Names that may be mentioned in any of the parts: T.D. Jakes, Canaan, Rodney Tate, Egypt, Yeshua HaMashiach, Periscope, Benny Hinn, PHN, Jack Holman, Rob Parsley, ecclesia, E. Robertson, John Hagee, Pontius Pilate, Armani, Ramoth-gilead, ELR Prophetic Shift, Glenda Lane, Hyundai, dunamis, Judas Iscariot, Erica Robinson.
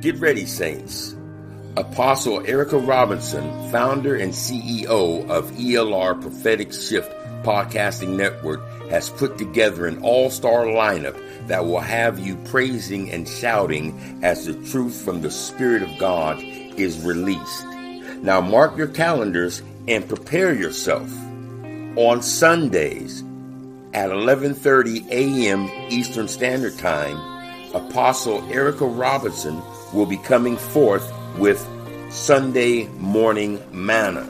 Get ready, saints. Apostle Erica Robinson, founder and CEO of ELR Prophetic Shift Podcasting Network, has put together an all-star lineup that will have you praising and shouting as the truth from the Spirit of God is released. Now mark your calendars and prepare yourself. On Sundays at 11:30 a.m. Eastern Standard Time, Apostle Erica Robinson will be coming forth with Sunday Morning Manna.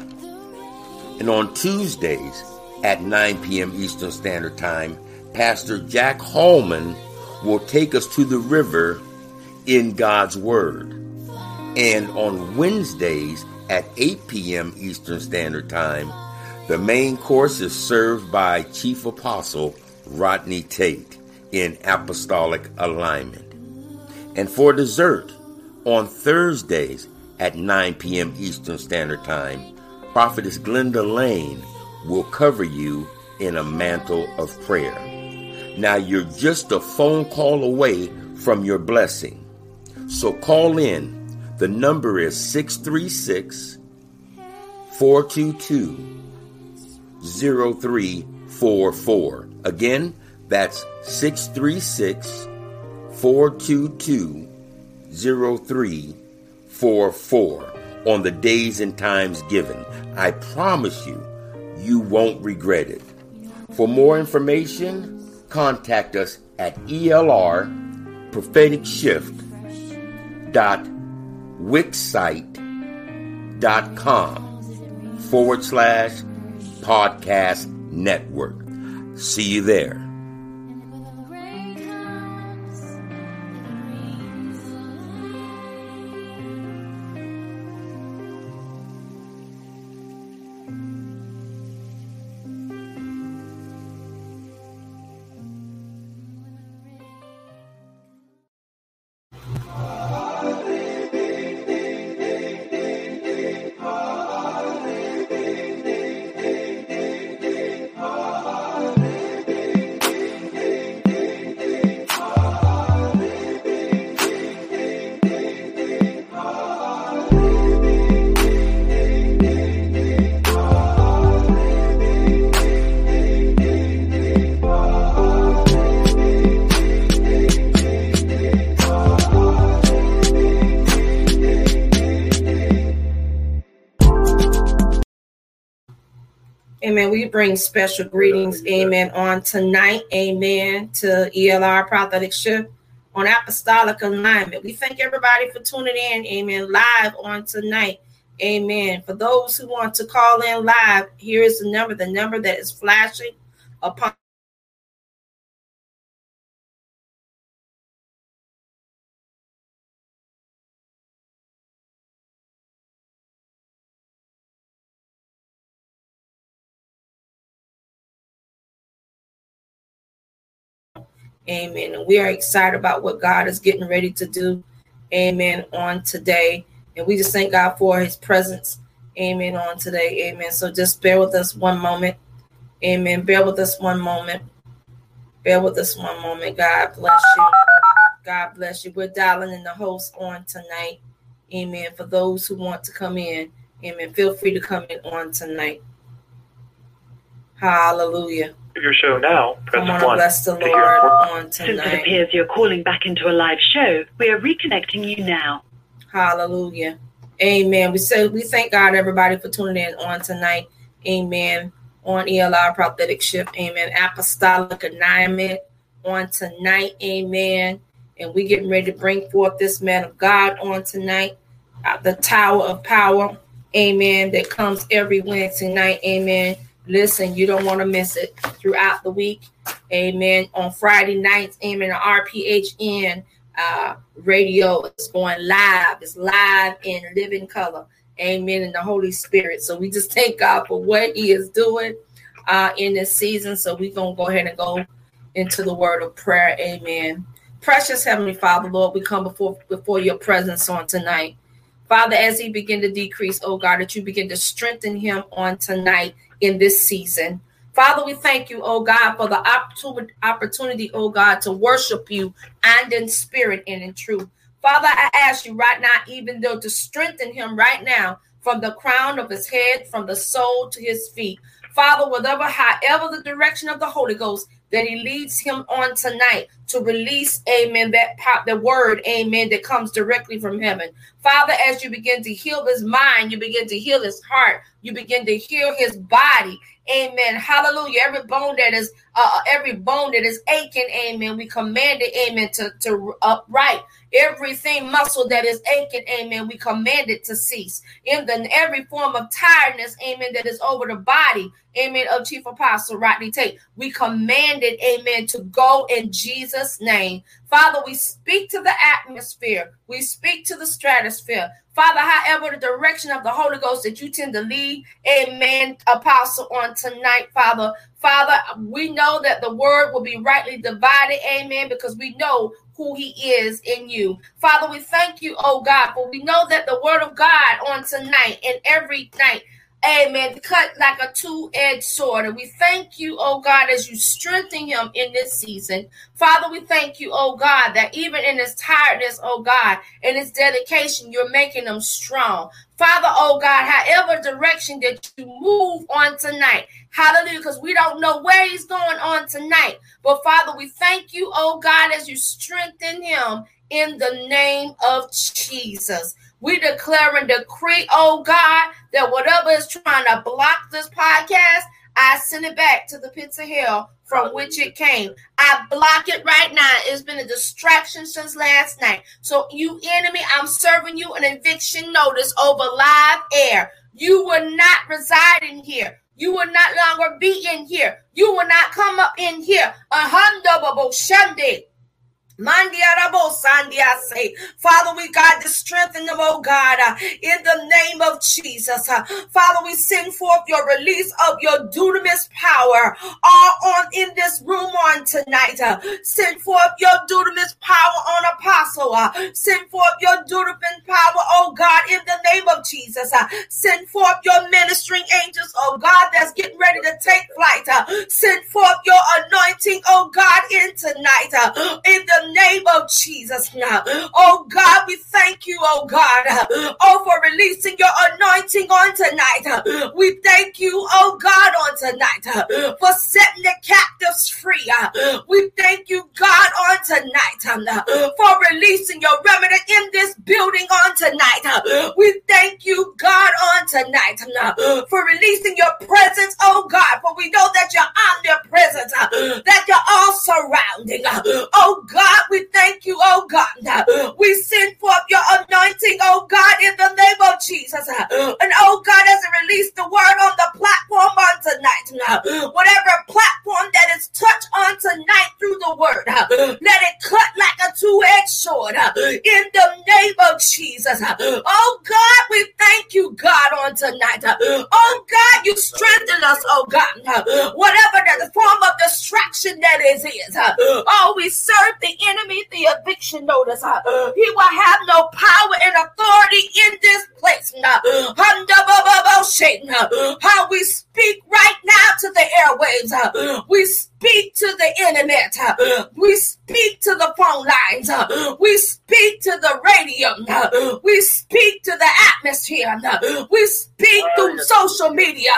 And on Tuesdays at 9 p.m. Eastern Standard Time, Pastor Jack Holman will take us to the river in God's Word. And on Wednesdays at 8 p.m. Eastern Standard Time, the main course is served by Chief Apostle Rodney Tate in Apostolic Alignment. And for dessert, on Thursdays at 9 p.m. Eastern Standard Time, Prophetess Glenda Lane will cover you in a mantle of prayer. Now you're just a phone call away from your blessing. So call in. The number is 636-422-0344. Again, that's 636-422-0344 on the days and times given. I promise you, you won't regret it. For more information, contact us at elrpropheticshift.wixsite.com/podcast network. See you there. Amen. We bring special greetings, amen, on tonight, amen, to ELR Prophetic Shift on Apostolic Alignment. We thank everybody for tuning in, amen, live on tonight, amen. For those who want to call in live, here is the number that is flashing upon. Amen. And we are excited about what God is getting ready to do. Amen. On today. And we just thank God for his presence. Amen. On today. Amen. So just bear with us one moment. Amen. Bear with us one moment. Bear with us one moment. God bless you. God bless you. We're dialing in the host on tonight. Amen. For those who want to come in. Amen. Feel free to come in on tonight. Hallelujah. Your show now, press one. On since it appears you're calling back into a live show, we are reconnecting you now. Hallelujah. Amen. We thank God, everybody, for tuning in on tonight. Amen. On ELR Prophetic Shift. Amen. Apostolic Alignment on tonight. Amen. And we getting ready to bring forth this man of God on tonight. The Tower of Power. Amen. That comes every Wednesday night. Amen. Listen, you don't want to miss it throughout the week. Amen. On Friday nights, amen, RPHN radio is going live. It's live in living color. Amen. In the Holy Spirit. So we just thank God for what he is doing in this season. So we're going to go ahead and go into the word of prayer. Amen. Precious Heavenly Father, Lord, we come before your presence on tonight. Father, as he begin to decrease, oh God, that you begin to strengthen him on tonight. In this season, Father, we thank you, oh God, for the opportunity, oh God, to worship you and in spirit and in truth. Father, I ask you right now, even though to strengthen him right now from the crown of his head, from the sole to his feet. Father, whatever, however the direction of the Holy Ghost that he leads him on tonight to release, amen, the word, amen, that comes directly from heaven. Father, as you begin to heal his mind, you begin to heal his heart, you begin to heal his body, amen, hallelujah, every bone that is aching, amen, we command it, amen, to upright. Everything muscle that is aching, amen, we command it to cease. Every form of tiredness, amen, that is over the body, amen, of Chief Apostle Rodney Tate, we command it, amen, to go in Jesus' name. Father, we speak to the atmosphere. We speak to the stratosphere. Father, however the direction of the Holy Ghost that you tend to lead, amen, Apostle, on tonight, Father, we know that the word will be rightly divided, amen, because we know who he is in you. Father, we thank you, oh God, for we know that the word of God on tonight and every night, amen, cut like a two-edged sword. And we thank you, oh God, as you strengthen him in this season. Father, we thank you, oh God, that even in his tiredness, oh God, in his dedication, you're making him strong. Father, oh God, however direction that you move on tonight, hallelujah, because we don't know where he's going on tonight. But Father, we thank you, oh God, as you strengthen him in the name of Jesus. We declare and decree, oh God, that whatever is trying to block this podcast, I send it back to the pits of hell from which it came. I block it right now. It's been a distraction since last night. So you enemy, I'm serving you an eviction notice over live air. You will not reside in here. You will not longer be in here. You will not come up in here. Father, we got to strengthen them, oh God, in the name of Jesus. Father, we send forth your release of your dunamis power all on in this room on tonight. Send forth your dunamis power on Apostle. Send forth your dunamis power, oh God, in the name of Jesus. Send forth your ministering angels, oh God, that's getting ready to take flight. Send forth your anointing, oh God, in tonight. In the name of Jesus now. Oh God, we thank you, oh God, for releasing your anointing on tonight. We thank you, oh God, on tonight for setting the captive us free. We thank you, God, on tonight for releasing your remnant in this building on tonight. We thank you, God, on tonight for releasing your presence, oh God, for we know that you're omnipresent, that you're all surrounding. Oh God, we thank you, oh God. We send forth your anointing, oh God, in the name of Jesus. And oh God, as it released the word on the platform on tonight, whatever platform that is touched on tonight through the word, let it cut like a two-edged sword in the name of Jesus. Oh God, we thank you, God, on tonight. Oh God, you strengthen us, oh God. Whatever the form of distraction that is. Oh, we serve the enemy, the eviction notice. He will have no power and authority in this place. How we speak right now to the airwaves. We speak to the internet. We speak to the phone lines. We speak to the radio. We speak to the atmosphere. We speak through social media.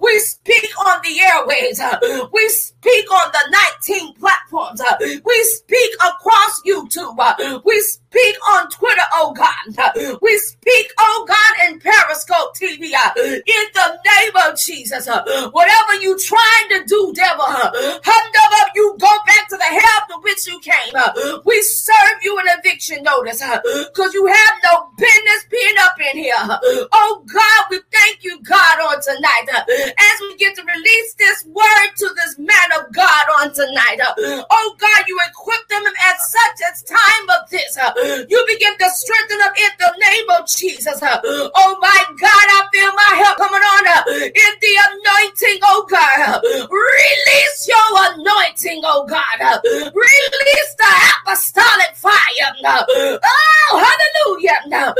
We speak on the airwaves. We speak on the 19 platforms. We speak across YouTube. We speak on Twitter, oh God. We speak, oh God, in Periscope TV. In the name of Jesus. Whatever you trying to do, devil, you go back to the hell to which you came. We serve you an eviction notice because you have no business being up in here. Oh God, we thank you, God, on tonight as we get to release this word to this man of God on tonight. Oh God, you equip them at such a time of this. You begin to strengthen them in the name of Jesus. Oh my God, I feel my help coming on in the anointing, oh God. Release your anointing, oh God. Release the apostolic fire. Oh, hallelujah.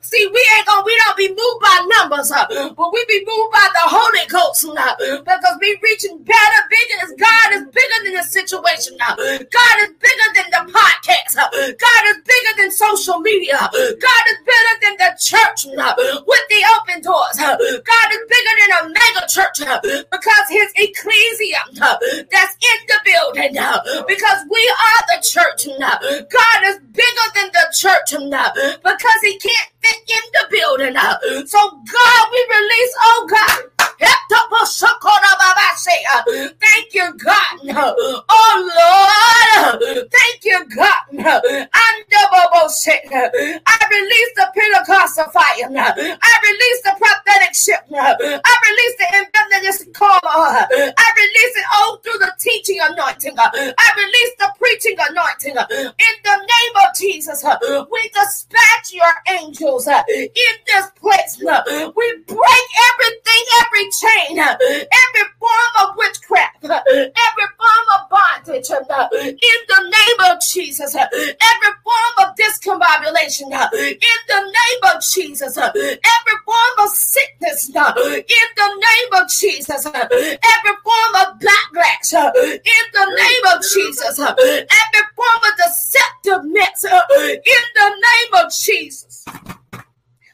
See, we don't be moved by numbers, but we be moved by the Holy Ghost, because we reaching better, bigger, as God is bigger than the situation. God is bigger than the podcast. God is bigger than social media. God is bigger than the church with the open doors. God is bigger than a mega church because his ecclesia that's in the building, because we are the church. God is bigger than the church because he can't fit in the building. So God, we release, oh God, thank you, God. Oh Lord, thank you, God. I release the Pentecostal fire. I release the prophetic shift. I release the evangelistic call. I release it all through the teaching anointing. I release the preaching anointing. In the name of Jesus, we dispatch your angels in this place. We break everything, every chain, every form of witchcraft, every form of bondage, in the name of Jesus, every form of discombobulation, in the name of Jesus, every form of sickness, in the name of Jesus, every form of backlash, in the name of Jesus, every form of deceptiveness, in the name of Jesus.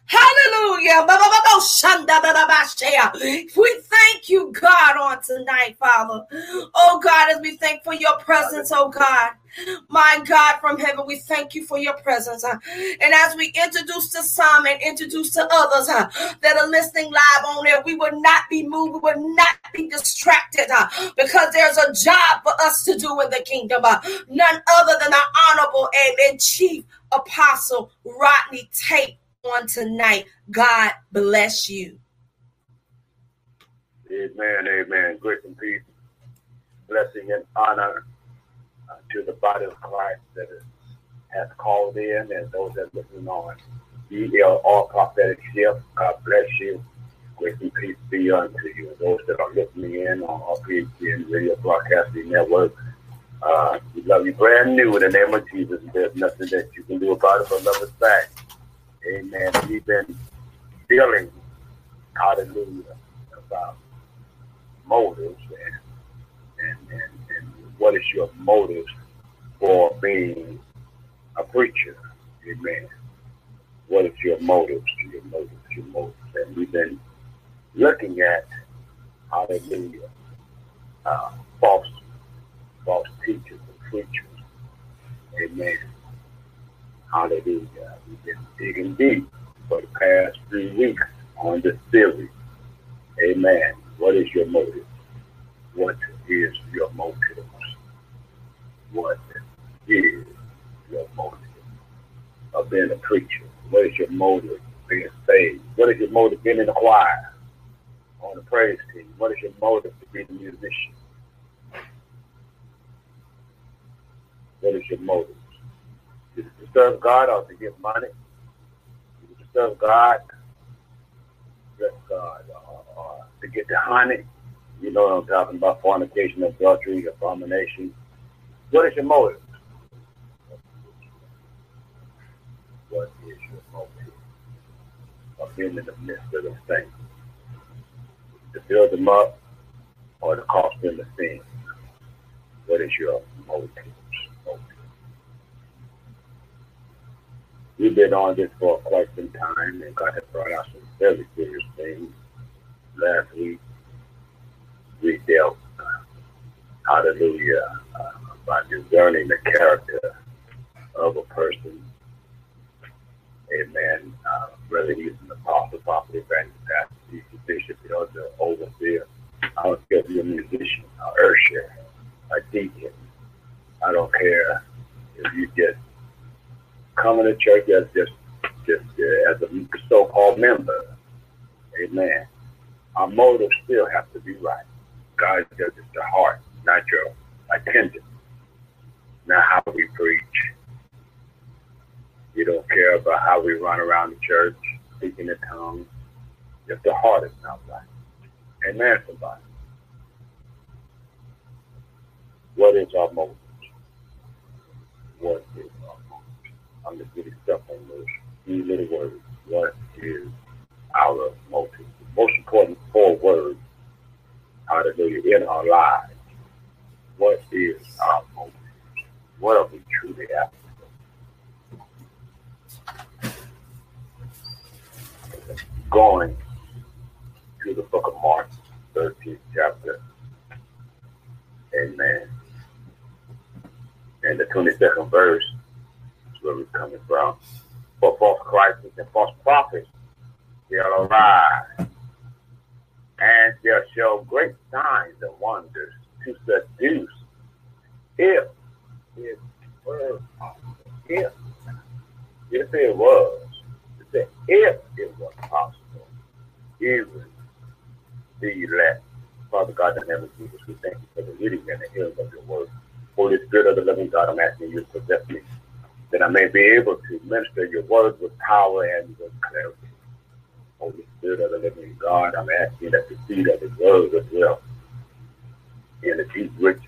Hallelujah. We thank you, God, on tonight, Father. Oh, God, as we thank for your presence, oh, God. My God, from heaven, we thank you for your presence. And as we introduce to some and introduce to others that are listening live on there, we will not be moved. We will not be distracted because there's a job for us to do in the kingdom. None other than our honorable and chief apostle, Rodney Tate, on tonight. God bless you. Amen, amen. Grace and peace, blessing and honor to the body of Christ that has called in and those that are listening on. ELR Prophetic Shift, God bless you. Grace and peace be unto you. Those that are listening in on our PHN Radio Broadcasting Network, we love you brand new in the name of Jesus. There's nothing that you can do about it but love us back. Amen. We've been dealing, hallelujah, about motives and what is your motive for being a preacher? Amen. What is your motives? Your motives. that we've been looking at, hallelujah, false teachers and preachers, amen, hallelujah. We've been digging deep for the past 3 weeks on this series, amen. What is your motive? What is your motive? What is your motive of being a preacher? What is your motive being saved? What is your motive being in the choir? On the praise team? What is your motive to be the musician? What is your motive? Is it to serve God or to get money? Is it to serve God? Bless God. Or to get the honey? You know what I'm talking about, fornication, adultery, abomination. What is your motive? What is your motive of being in the midst of those things? To build them up or to cause them to sin? What is your motive? We've been on this for quite some time, and God has brought out some very serious things. Last week, we dealt, hallelujah, by discerning the character of a person. Amen. Whether he's an apostle, prophet, evangelist, pastor, teacher, bishop, elder, overseer. I don't care if you're a musician, an usher, a deacon. I don't care if you just come to church as just as a so-called member. Amen. Our motives still have to be right. God judges the heart, not your attendance, not how we preach. You don't care about how we run around the church, speaking in tongues, if the heart is not right. Amen, somebody. What is our motive? What is our motive? I'm just getting stuck on these little words. What is our motive? The most important 4 words, hallelujah, in our lives. What is our motive? What are we truly after? Going to the book of Mark, 13th chapter, amen, and the 22nd verse is where we're coming from. For false Christs and false prophets shall arise, and shall show great signs and wonders to seduce, if it were possible. If it was. If it was possible, even the elect. Father God, in the name of Jesus, we thank you for the reading and the hearing of your word. Holy Spirit of the living God, I'm asking you to possess me, that I may be able to minister your word with power and with clarity. Holy Spirit of the living God, I'm asking that the seed of the word as well, in the deep, rich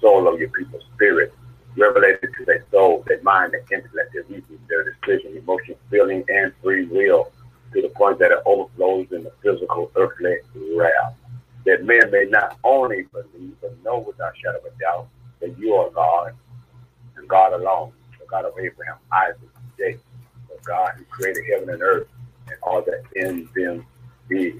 soul of your people's spirit, revelated to their soul, their mind, their intellect, their reason, their decision, emotion, feeling, and free will, to the point that it overflows in the physical earthly realm. That men may not only believe, but know without shadow of a doubt that you are God, and God alone, the God of Abraham, Isaac, Jacob, the God who created heaven and earth, and all that in them is.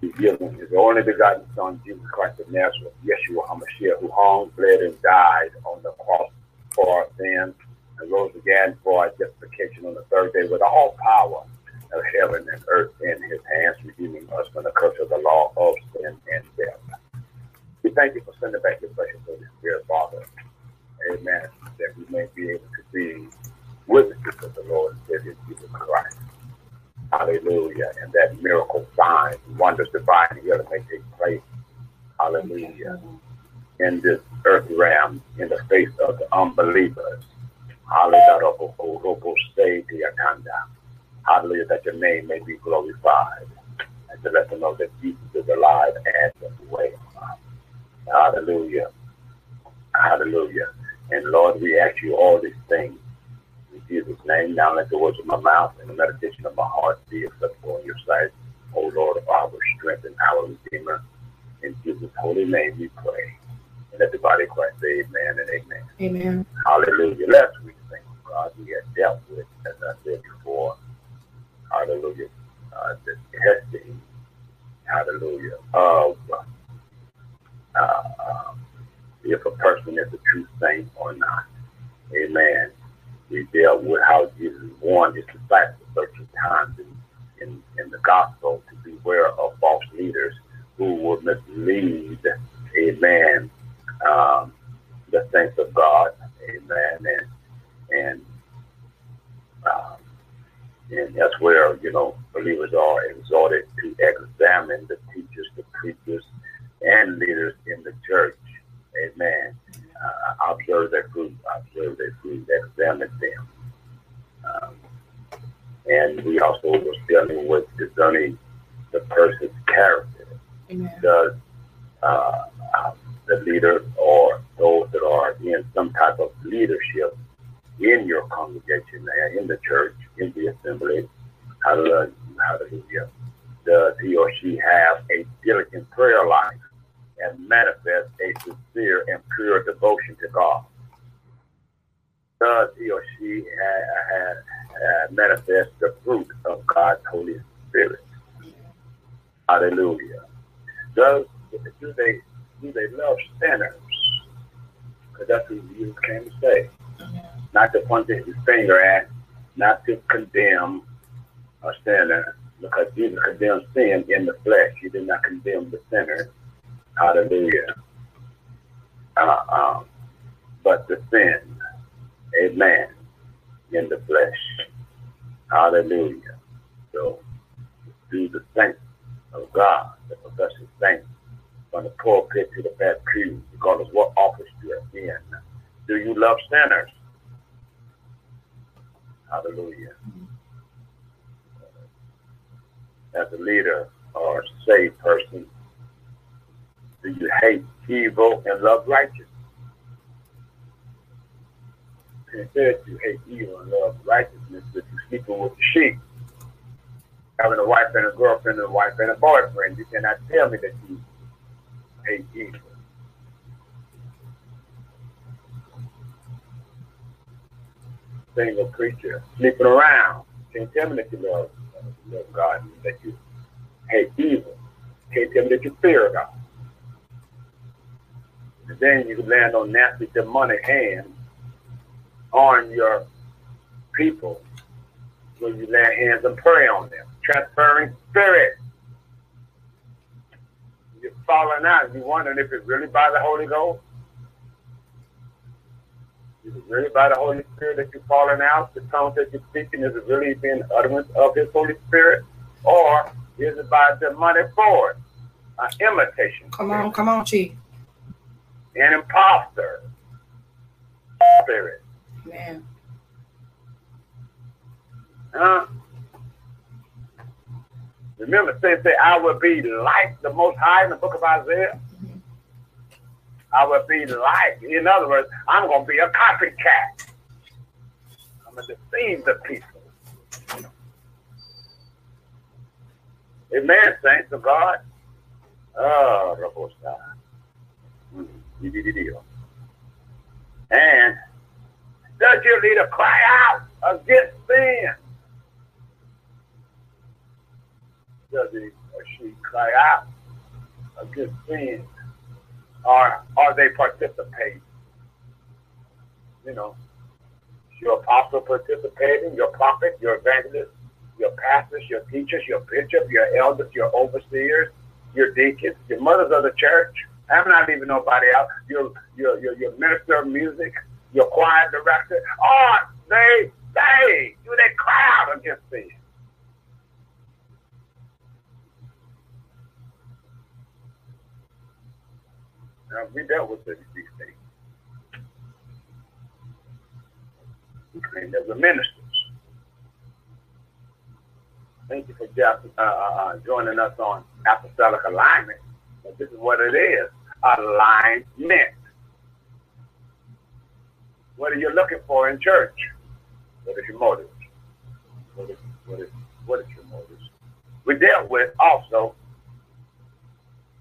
He gives him his only begotten Son, Jesus Christ of Nazareth, Yeshua HaMashiach, who hung, bled, and died on the cross for our sins, and rose again for our justification on the third day, with all power of heaven and earth in his hands, redeeming us from the curse of the law of sin and death. We thank you for sending back your precious Holy Spirit, Father. Amen. That we may be able to be witnesses of the Lord and Savior Jesus Christ. Hallelujah. And that miracle, signs, wonders, divine healing may take place. Hallelujah. In this earth realm, in the face of the unbelievers. Hallelujah. That your name may be glorified. And to let them know that Jesus is alive and well. Hallelujah. Hallelujah. And Lord, we ask you all these things. Jesus' name, now let the words of my mouth and the meditation of my heart be acceptable in your sight, O Lord, our strength and our Redeemer. In Jesus' holy name we pray. And let the body of Christ say amen and amen. Amen. Hallelujah. Last week, thank God, we had dealt with, as I said before, hallelujah, hallelujah, the testing, hallelujah, of if a person is a true saint or not. Amen. We dealt with how Jesus warned his disciples several times in the gospel to beware of false leaders who will mislead, amen, the saints of God, amen, and that's where, you know, believers are exhorted to examine the teachers, the preachers, and leaders in the church, amen. Observe their fruit, examine them. And we also were dealing with discerning the person's character. Amen. Does the leader or those that are in some type of leadership in your congregation, in the church, in the assembly, hallelujah, does he or she have a diligent prayer life and manifest a sincere and pure devotion to God? Does he or she manifest the fruit of God's Holy Spirit? Hallelujah. Do they love sinners? Because that's what Jesus came to say. Not to point his finger at, not to condemn a sinner, because Jesus condemned sin in the flesh. He did not condemn the sinner. Hallelujah. But the sin, amen, in the flesh. Hallelujah. So, do the saints of God, the professional saints, from the pulpit to the back pew, regardless what office you're in. Do you love sinners? Hallelujah. As a leader or saved person, do you hate evil and love righteousness? It says you hate evil and love righteousness, but you're sleeping with the sheep. Having a wife and a girlfriend and a wife and a boyfriend, you cannot tell me that you hate evil. Single preacher sleeping around, can't tell me that you love God, that you hate evil. Can't tell me that you fear God. And then you land on nasty demonic hands on your people when you lay hands and pray on them. Transferring spirit. You're falling out. You're wondering if it's really by the Holy Ghost. Is it really by the Holy Spirit that you're falling out? The tongues that you're speaking, is it really being utterance of his Holy Spirit? Or is it by demonic force? An imitation. Come on, Chief. An imposter spirit. Man. Remember, say, I will be like the Most High in the book of Isaiah. Mm-hmm. I will be like, in other words, I'm going to be a copycat. I'm going to deceive the people. Amen, saints of God. Oh, Rabosha. And does your leader cry out against sin? Does he or she cry out against sin? Or are they participating? You know, is your apostle participating, your prophet, your evangelist, your pastors, your teachers, your bishop, your elders, your overseers, your deacons, your mothers of the church? I'm not leaving nobody out. Your minister of music, your choir director. Are they do they cry out against sin? Now, we dealt with these things. We claimed as the ministers. Thank you for joining us on Apostolic Alignment. But this is what it is. Alignment. What are you looking for in church? What is your motives? What is your motives? We dealt with also,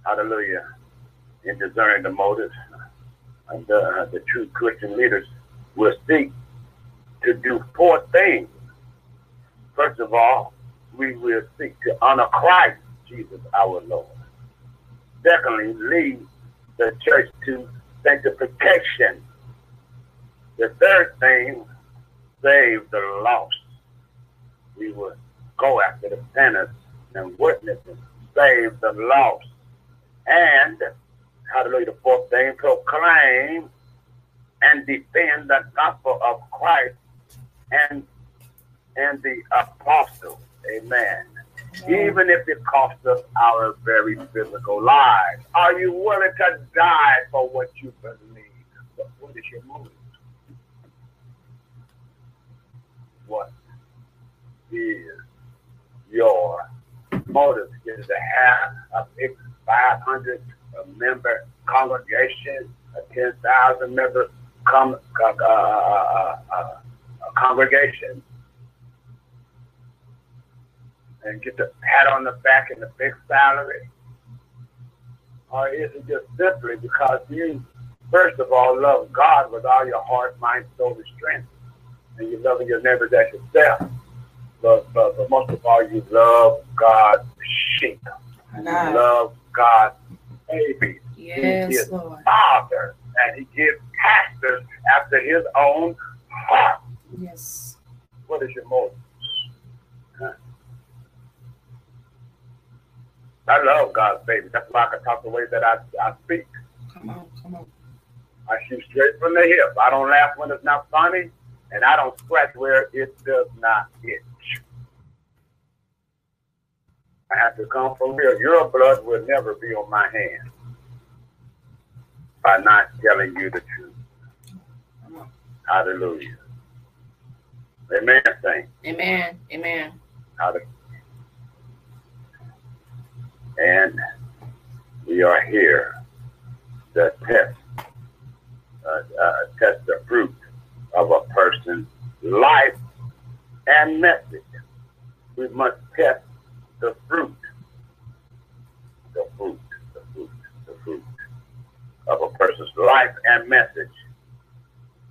hallelujah, in discerning the motives, and the true Christian leaders will seek to do four things. First of all, we will seek to honor Christ Jesus our Lord. Secondly, lead the church to sanctification. The third thing, save the lost. We will go after the sinners and witnesses, save the lost. And, hallelujah, the fourth thing, proclaim and defend the gospel of Christ and the apostles. Amen. Even if it costs us our very physical lives. Are you willing to die for what you believe? But what is your motive? What is your motive? Is it to have a big 500 member congregation, a 10,000 member congregation, and get the pat on the back and the big salary? Or is it just simply because you, first of all, love God with all your heart, mind, soul, and strength, and you're loving your neighbors as yourself? But most of all, you love God's sheep. Nice. You love God's baby. Yes, He is Lord. Father, and He gives pastors after His own heart. Yes. What is your motive? Huh? I love God's baby. That's why I can talk the way that I speak. Come on, come on. I shoot straight from the hip. I don't laugh when it's not funny, and I don't scratch where it does not itch. I have to come from here. Your blood will never be on my hands by not telling you the truth. Hallelujah. Amen, saints. Amen. Amen. Hallelujah. And we are here to test the fruit of a person's life and message. We must test the fruit, the fruit, the fruit, the fruit of a person's life and message.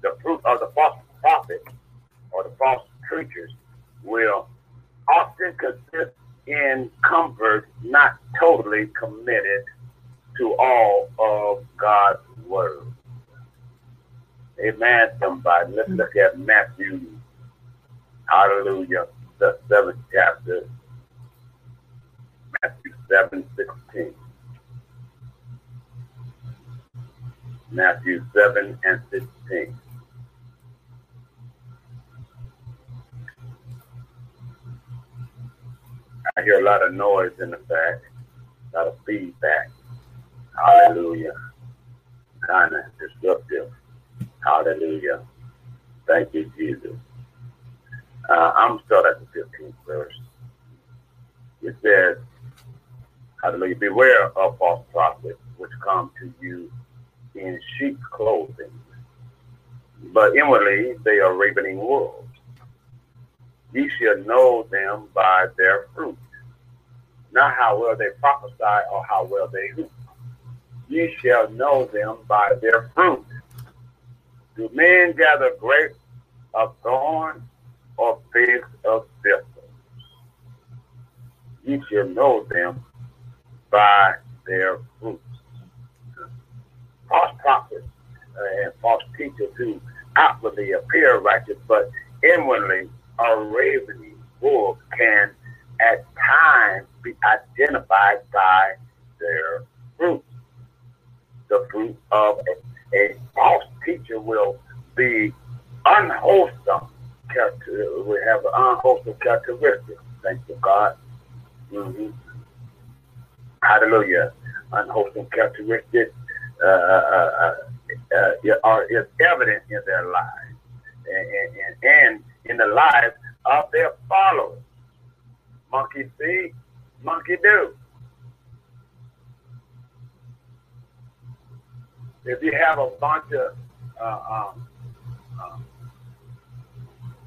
The fruit of the false prophet or the false preachers will often consist in converts not totally committed to all of God's word. Amen, somebody. Let's look at Matthew, hallelujah, the 7th chapter, Matthew 7:16. Matthew 7:16. I hear a lot of noise in the back, a lot of feedback. Hallelujah. Kind of disruptive. Hallelujah. Thank you, Jesus. I'm still at the 15th verse. It says, hallelujah, beware of false prophets which come to you in sheep's clothing, but inwardly they are ravening wolves. Ye shall know them by their fruit, not how well they prophesy or how well they do. Ye shall know them by their fruit. Do men gather grapes of thorns or figs of thistles? Ye shall know them by their fruits. False prophets and false teachers who outwardly appear righteous, but inwardly are ravening wolves, can at times be identified by their fruits. The fruit of a false teacher will be unwholesome, will have unwholesome characteristics. Thank you, God. Mm-hmm. Hallelujah. Unwholesome characteristics is evident in their lives and in the lives of their followers. Monkey see, monkey do. If you have a bunch of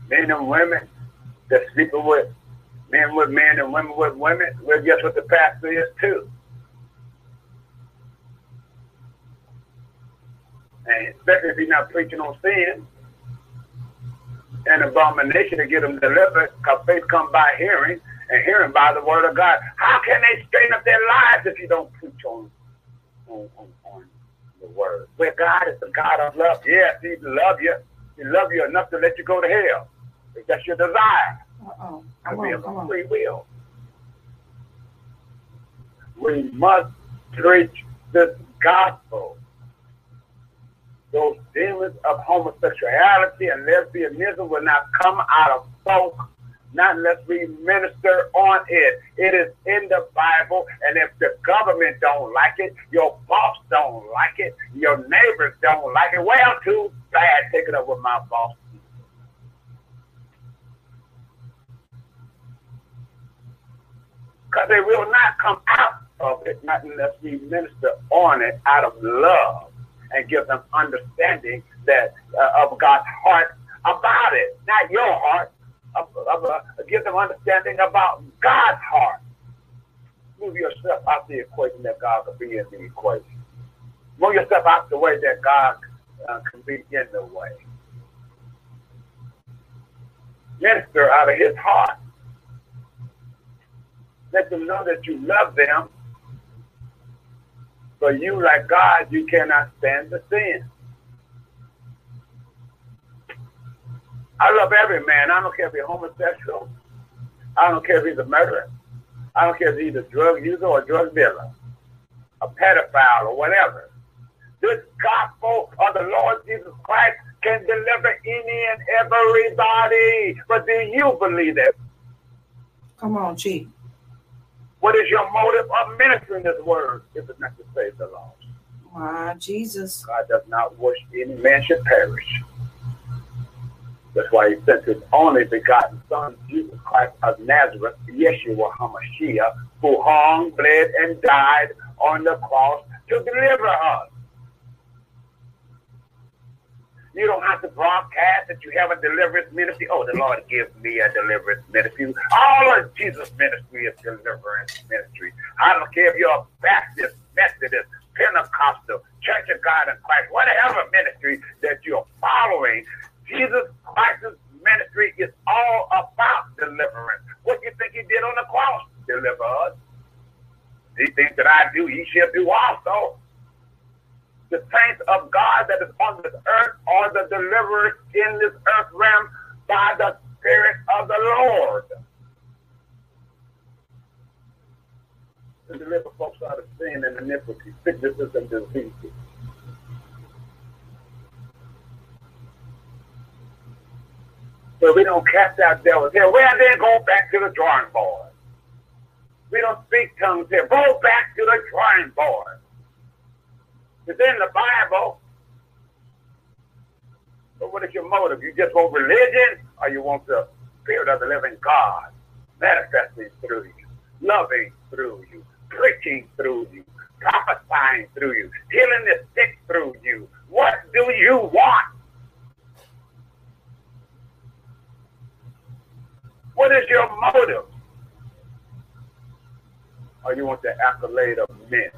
men and women that sleeping with men with men and women with women, well, guess what the pastor is too. And especially if you're not preaching on sin and abomination to get them delivered, because faith come by hearing, and hearing by the word of God. How can they straighten up their lives if you don't preach on the word? Where God is the God of love. Yes, he loves you. He loves you enough to let you go to hell. If that's your desire. Uh-oh. Come on. Free will. We must preach this gospel. Those demons of homosexuality and lesbianism will not come out of folk, not unless we minister on it. It is in the Bible, and if the government don't like it, your boss don't like it, your neighbors don't like it, well, too bad, take it up with my boss. Because they will not come out of it, not unless we minister on it out of love and give them understanding that of God's heart about it, not your heart. Give them understanding about God's heart. Move yourself out the equation that God could be in the equation. Move yourself out the way that God can be in the way. Minister out of his heart. Let them know that you love them. But you, like God, you cannot stand the sin. I love every man. I don't care if he's homosexual. I don't care if he's a murderer. I don't care if he's a drug user or a drug dealer, a pedophile or whatever. This gospel of the Lord Jesus Christ can deliver any and everybody. But do you believe it? Come on, Chief. What is your motive of ministering this word if it's not to save the lost? Why, Jesus. God does not wish any man should perish. That's why he sent his only begotten son, Jesus Christ of Nazareth, Yeshua HaMashiach, who hung, bled, and died on the cross to deliver us. You don't have to broadcast that you have a deliverance ministry. Oh, the Lord give me a deliverance ministry. All of Jesus' ministry is deliverance ministry. I don't care if you're a Baptist, Methodist, Pentecostal, Church of God in Christ, whatever ministry that you're following, Jesus Christ's ministry is all about deliverance. What do you think he did on the cross? Deliver us. These things that I do, ye shall do also. The saints of God that is on this earth are the deliverers in this earth realm by the Spirit of the Lord. To deliver folks out of sin and iniquity, sicknesses and diseases. But we don't cast out devils here. Well, then go back to the drawing board. We don't speak tongues here. Go back to the drawing board. It's in the Bible. But what is your motive? You just want religion, or you want the Spirit of the living God manifesting through you, loving through you, preaching through you, prophesying through you, healing the sick through you? What do you want? What is your motive? Or you want the accolade of men?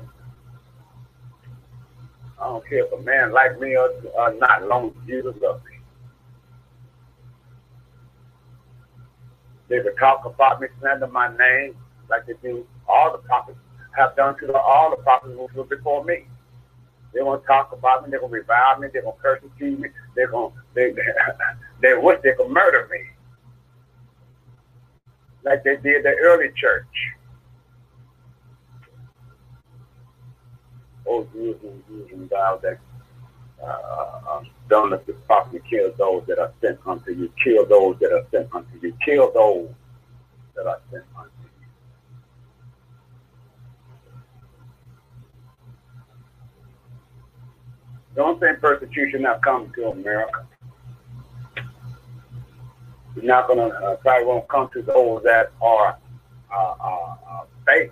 I don't care if a man like me or not, as long as Jesus loves me. They could talk about me, slander my name, like they do all the prophets, have done to all the prophets who were before me. They're going to talk about me, they're going to revile me, they're going to persecute me, they wish they could murder me. Like they did the early church. Oh, Jews and thou that don't let the prophet kill those that are sent unto you. Kill those that are sent unto you. Kill those that are sent unto you. Don't think persecution not coming to America. You're not going to probably won't come to those that are fake,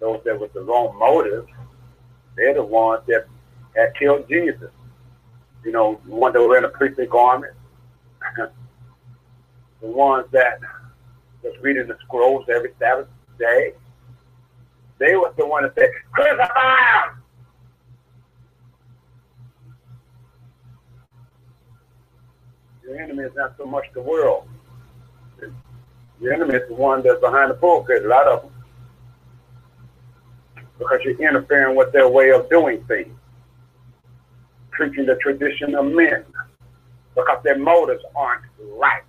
those that with the wrong motive. They're the ones that had killed Jesus. You know, the ones that were in a priestly garment, the ones that was reading the scrolls every Sabbath day. They were the ones that said, "Crucify him!" Your enemy is not so much the world. Your enemy is the one that's behind the pulpit, a lot of them. Because you're interfering with their way of doing things. Preaching the tradition of men. Because their motives aren't right.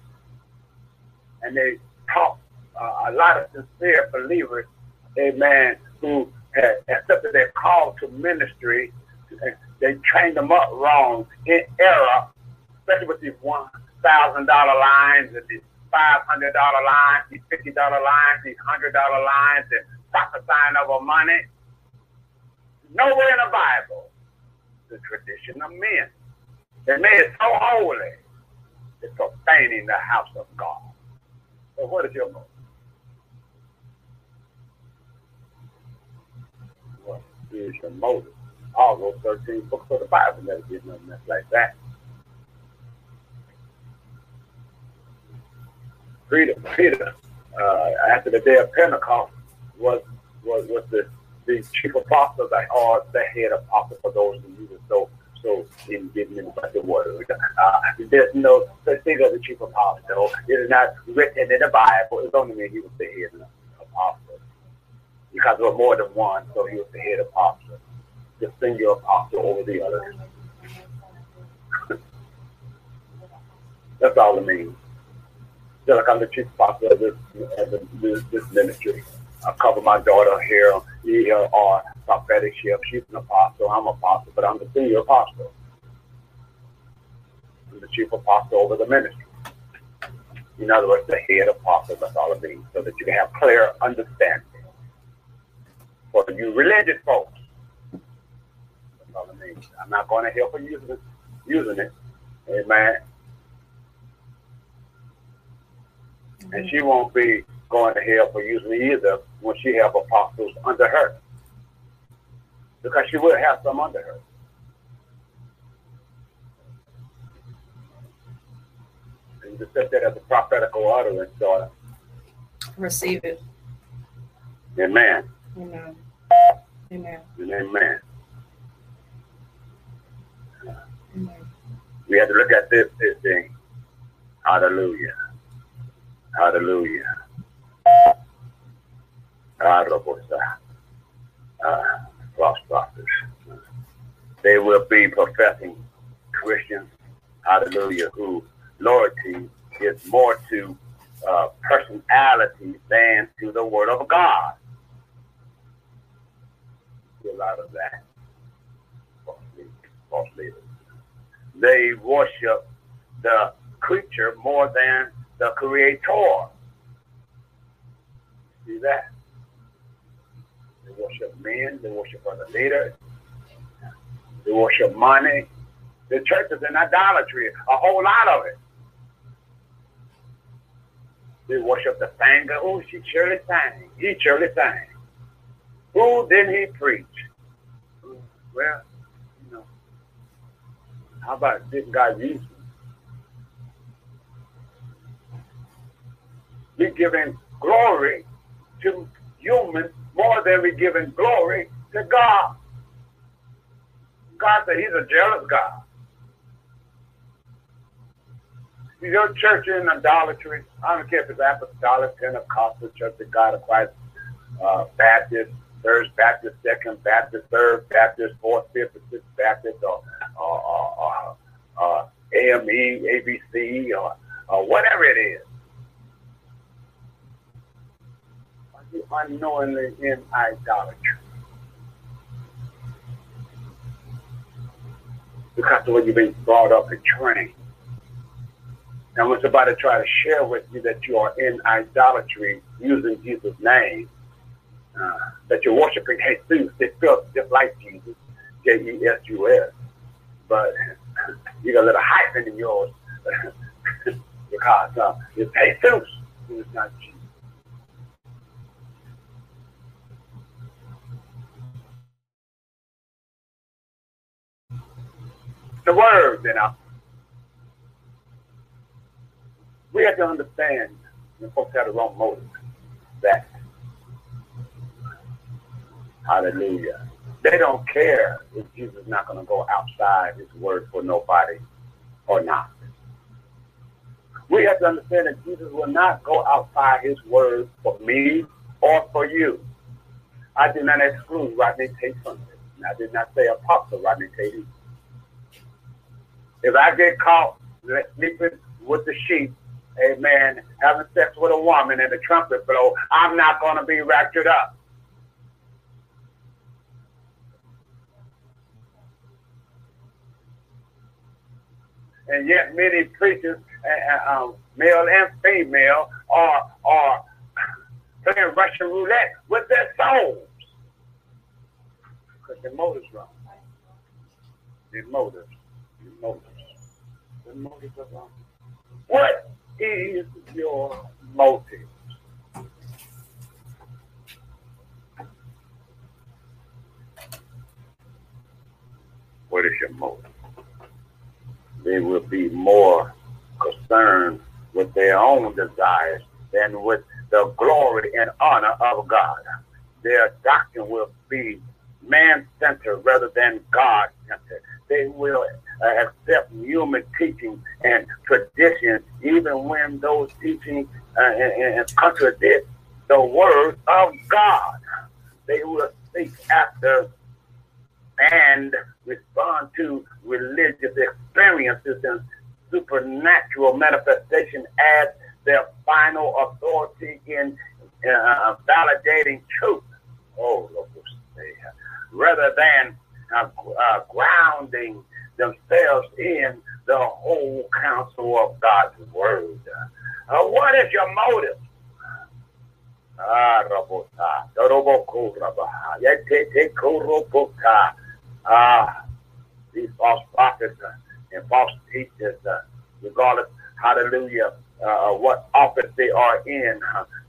And they talk a lot of sincere believers, amen, who have accepted their call to ministry. They trained them up wrong, in error, especially with these $1,000 lines and these $500 lines, these $50 lines, these $100 lines, and prophesying over money. Nowhere in the Bible, the tradition of men. They made it so holy, it's profaning the house of God. So what is your motive? What is your motive? All those 13 books of the Bible never did nothing like that. Peter, after the day of Pentecost, was the chief apostle, or the head apostle for those who use it so in giving him the word. There's no such thing as a chief apostle. It is not written in the Bible. It's only mean he was the head apostle. Because there were more than one, so he was the head apostle. The singular apostle over the others. That's all it means. Just like I'm the chief apostle of this ministry. I cover my daughter here, ELR Prophetic Shift. She's an apostle. I'm an apostle, but I'm the senior apostle. I'm the chief apostle over the ministry. In other words, the head apostle. That's all it means, so that you can have clear understanding. For you religious folks, that's all it means. I'm not going to help you using it. Amen. And she won't be going to hell for usually either when she have apostles under her. Because she will have some under her. And you accept that as a prophetical utterance, daughter. Receive it. Amen. Amen. Amen. And amen. Amen. We have to look at this thing. Hallelujah. Hallelujah. False prophets. They will be professing Christians, hallelujah, whose loyalty is more to personality than to the word of God. A lot of that. False leaders. They worship the creature more than the creator. See that? They worship men, they worship other leaders, they worship money. The church is in idolatry, a whole lot of it. They worship the singer. Oh, she surely sang. He surely sang. Who did he preach? Well, you know, how about this guy used? We're giving glory to humans more than we're giving glory to God. God said he's a jealous God. Your church in idolatry, I don't care if it's apostolic, Pentecostal, Church of God of Christ, Baptist, First Baptist, Second Baptist, Third Baptist, Fourth, Fifth, and Sixth Baptist, or AME, ABC, or whatever it is. Unknowingly in idolatry. Because of what you've been brought up and trained. And when somebody try to share with you that you are in idolatry using Jesus' name, that you're worshiping Jesus, they feel just like Jesus, J-E-S-U-S. But you got a little hyphen in yours because it's Jesus who is not Jesus. The word, you know. We have to understand when folks have the wrong motive. That. Hallelujah. They don't care if Jesus is not going to go outside his word for nobody or not. We have to understand that Jesus will not go outside his word for me or for you. I did not exclude Rodney Tate from this. And I did not say apostle Rodney Tate. If I get caught sleeping with the sheep, amen, having sex with a woman and the trumpet blow, I'm not going to be raptured up. And yet many preachers, male and female, are playing Russian roulette with their souls. Because their motive's wrong. Their motives are wrong. What is your motive? What is your motive? They will be more concerned with their own desires than with the glory and honor of God. Their doctrine will be man-centered rather than God-centered. They will accept human teaching and tradition, even when those teachings contradict the word of God. They will seek after and respond to religious experiences and supernatural manifestation as their final authority in validating truth. Oh, Lord, rather than grounding themselves in the whole counsel of God's word. What is your motive? These false prophets and false teachers, regardless, hallelujah, what office they are in,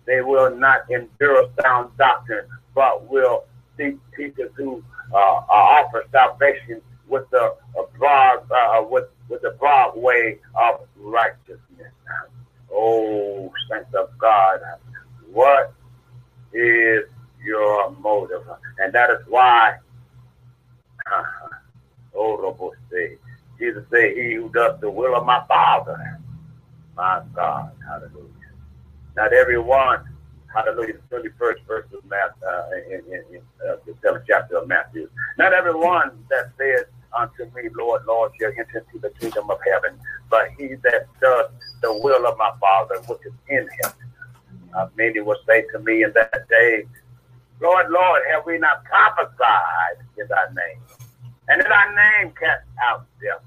they will not endure sound doctrine, but will seek teachers who offer salvation with the broad, with the broad way of righteousness. Oh, saints of God, what is your motive? And that is why. Jesus said, he who does the will of my Father, my God, hallelujah. Not everyone, hallelujah, the 21st verse of Matthew, in the 7th chapter of Matthew. Not everyone that says unto me, Lord, Lord, shall enter into the kingdom of heaven, but he that does the will of my Father, which is in heaven. Many will say to me in that day, Lord, Lord, have we not prophesied in thy name? And in thy name cast out devils,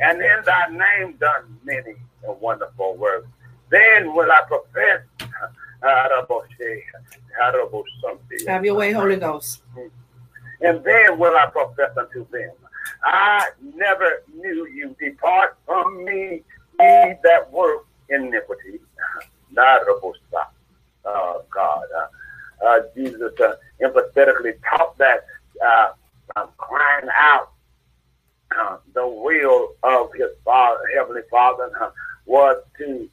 and in thy name done many and wonderful works. Then will I profess, have your way, Holy Ghost. And then will I profess unto them, I never knew you. Depart from me, ye that work iniquity. God, Jesus empathetically taught that crying out the will of his Father, Heavenly Father, was a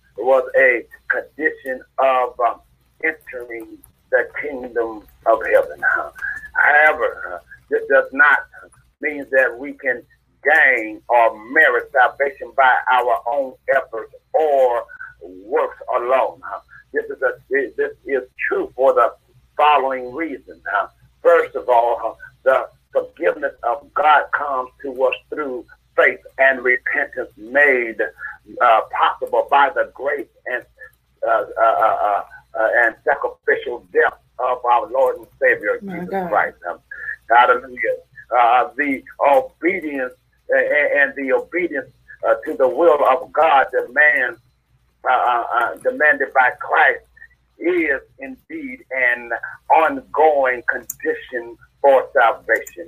condition of entering the kingdom of heaven. However, this does not mean that we can gain or merit salvation by our own efforts or works alone. This is true for the following reason. First of all, the forgiveness of God comes to us through faith and repentance made possible by the grace and sacrificial death of our Lord and Savior, Jesus Christ. Hallelujah. The obedience to the will of God demanded by Christ is indeed an ongoing condition for salvation.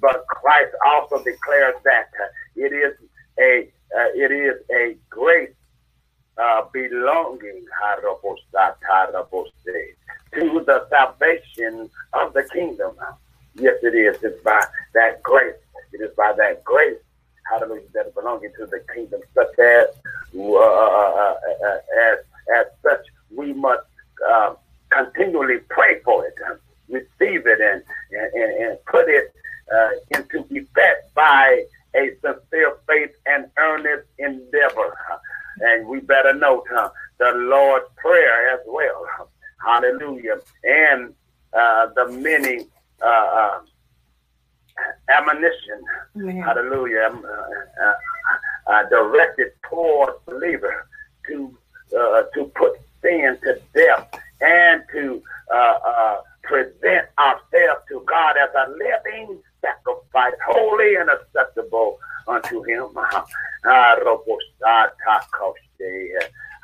But Christ also declares that it is a grace belonging to the salvation of the kingdom. Yes, it is. It's by that grace. It is by that grace, hallelujah, that belonging to the kingdom, such as such, we must continually pray for it, receive it, and put it into effect by a sincere faith and earnest endeavor. prayer as well. Hallelujah. And the many admonition. Yeah. Hallelujah. Directed toward believer to put sin to death and to present ourselves to God as a living sacrifice, holy and acceptable unto Him.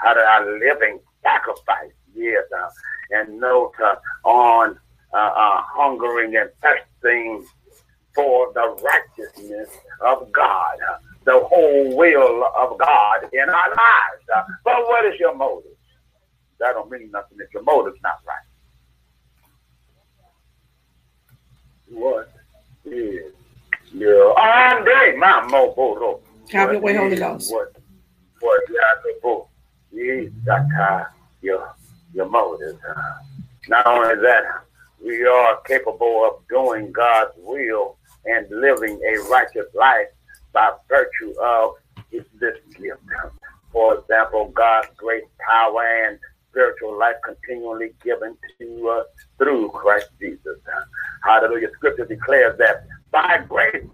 A living sacrifice, yes, and note on hungering and thirsting for the righteousness of God, the whole will of God in our lives. But what is your motive? That don't mean nothing if your motive's not right. What is your Andre, my mobile? Have your way, Holy Ghost. What is your motive? Not only that, we are capable of doing God's will and living a righteous life by virtue of this gift. For example, God's great power and spiritual life continually given to us through Christ Jesus. Hallelujah. Scripture declares that by grace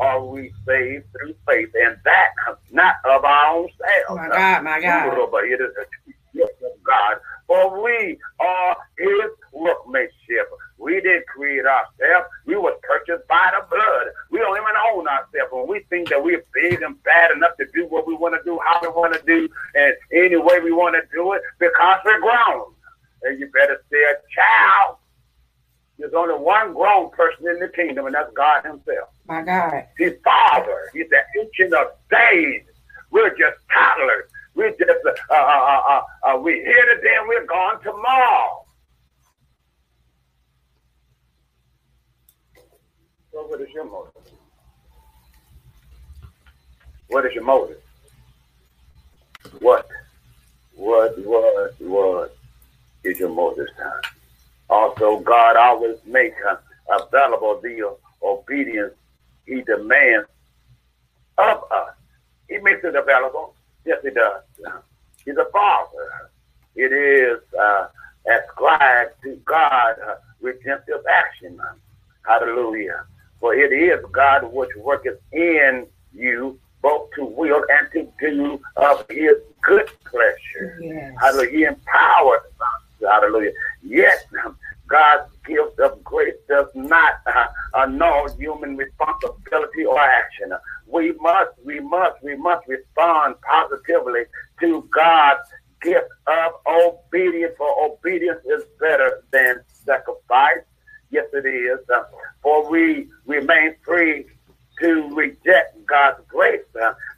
are we saved through faith, and that not of our own selves. My God. But it is a gift of God. For we are His workmanship. We didn't create ourselves. We were purchased by the blood. We don't even own ourselves. When we think that we're big and bad enough to do what we want to do, how we want to do, and any way we want to do it, because we're grown. And you better say, a child. There's only one grown person in the kingdom, and that's God Himself. My God. He's Father. He's the Ancient of Days. We're just toddlers. We just we're here today and we're gone tomorrow. So what is your motive? What is your motive? What is your motive? Also, God always makes available the obedience He demands of us. He makes it available. Yes, He does. He's a Father. It is ascribed to God redemptive action. Hallelujah. For it is God which worketh in you both to will and to do of His good pleasure. Yes. Hallelujah. He empowers us. Hallelujah. Yet, God's gift of grace does not annul human responsibility or action. We must respond positively to God's gift of obedience, for obedience is better than sacrifice. Yes, it is. For we remain free to reject God's grace,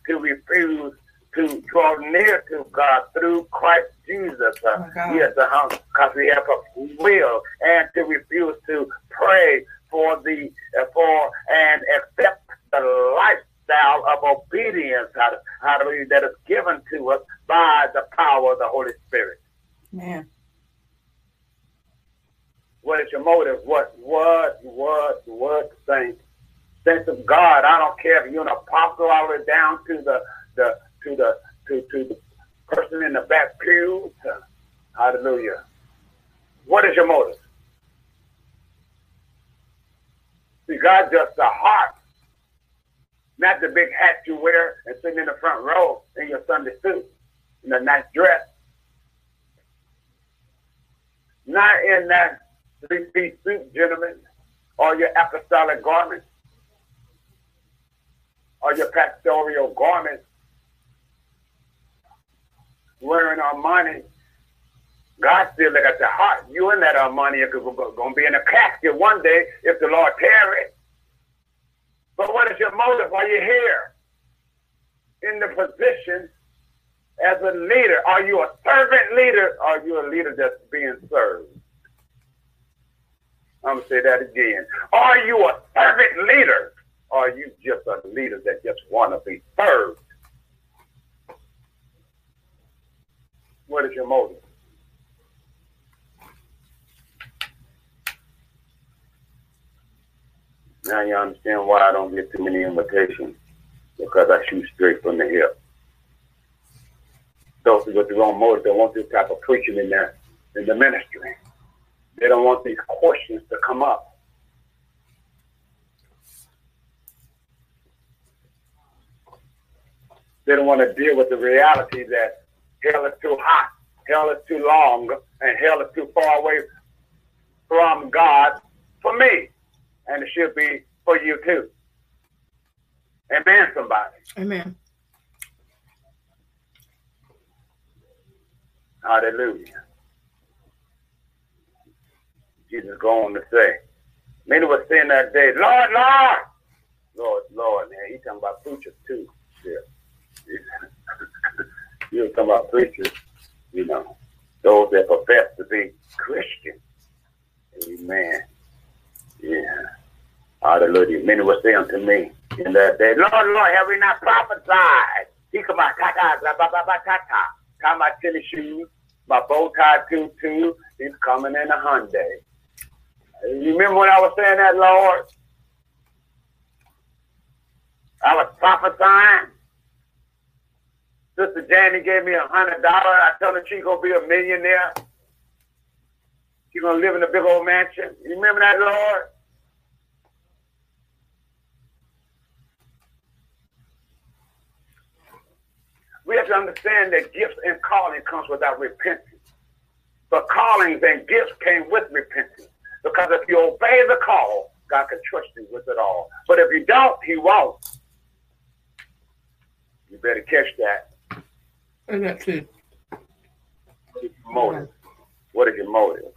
to refuse to draw near to God through Christ Jesus. Yes, because we have a will, and to refuse to pray for the for and accept the life of obedience, hallelujah, that is given to us by the power of the Holy Spirit. Man. What is your motive? What saints of God? I don't care if you're an apostle all the way down to the person in the back pew. Hallelujah. What is your motive? See, God just the heart. Not the big hat you wear and sitting in the front row in your Sunday suit, in a nice dress. Not in that three-piece suit, gentlemen, or your apostolic garment, or your pastoral garment, wearing Armani. God still look at the heart. You in that Armani are going to be in a casket one day if the Lord tarries. But what is your motive? Are you here in the position as a leader? Are you a servant leader? Or are you a leader that's being served? I'm going to say that again. Are you a servant leader? Or are you just a leader that just want to be served? What is your motive? Now you understand why I don't get too many invitations, because I shoot straight from the hip. those with the wrong motives. They want this type of preaching in the ministry. They don't want these questions to come up. They don't want to deal with the reality that hell is too hot, hell is too long, and hell is too far away from God for me. And it should be for you too. Amen, somebody. Amen. Hallelujah. Jesus go on to say, many were saying that day, Lord, Lord. Lord, Lord, man, he's talking about preachers too. Yeah. You're talking about preachers, you know, those that profess to be Christian. Amen. Yeah. Hallelujah. Many will say unto me in that day, Lord, Lord, have we not prophesied? He come out, ta-ta, blah-blah-blah-ta-ta. Tie my tennis shoes, my bow tie tutu. He's coming in a Hyundai. You remember when I was saying that, Lord? I was prophesying. Sister Janie gave me $100. I told her she's going to be a millionaire. She's going to live in a big old mansion. You remember that, Lord? We have to understand that gifts and calling comes without repentance. But callings and gifts came with repentance. Because if you obey the call, God can trust you with it all. But if you don't, he won't. You better catch that. And that's it. What is your motive? What is your motive?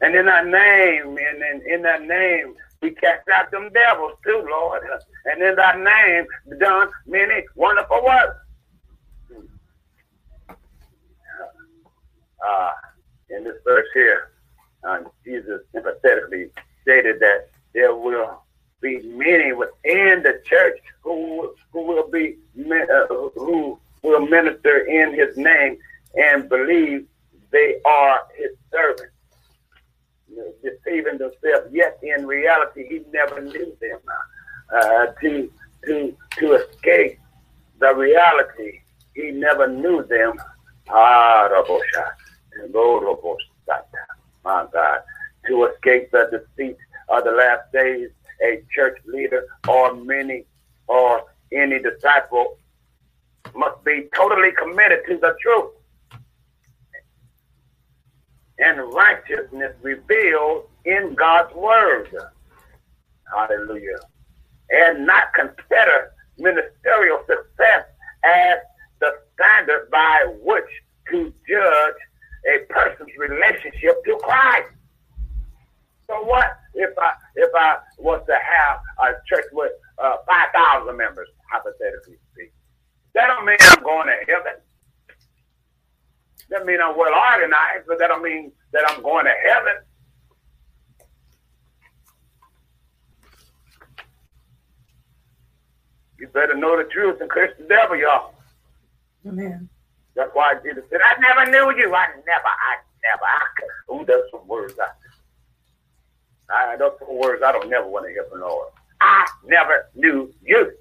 And in our name, and in our name, we cast out them devils too, Lord. And in thy name, done many wonderful works. In this verse here, Jesus empathetically stated that there will be many within the church who will minister in his name and believe they are his servants, deceiving themselves, yet in reality he never knew them. To escape the reality, he never knew them. My God, to escape the deceit of the last days, a church leader or any disciple must be totally committed to the truth and righteousness revealed in God's word. Hallelujah. And not consider ministerial success as the standard by which to judge a person's relationship to Christ. So what if I was to have a church with 5,000 members, hypothetically speaking? That don't mean I'm going to heaven. That mean I'm well organized, but that don't mean that I'm going to heaven. You better know the truth and curse the devil, y'all. Amen. That's why Jesus said, I never knew you. I never. Ooh, that's some words. Those are words I don't never want to hear from the Lord. I never knew you.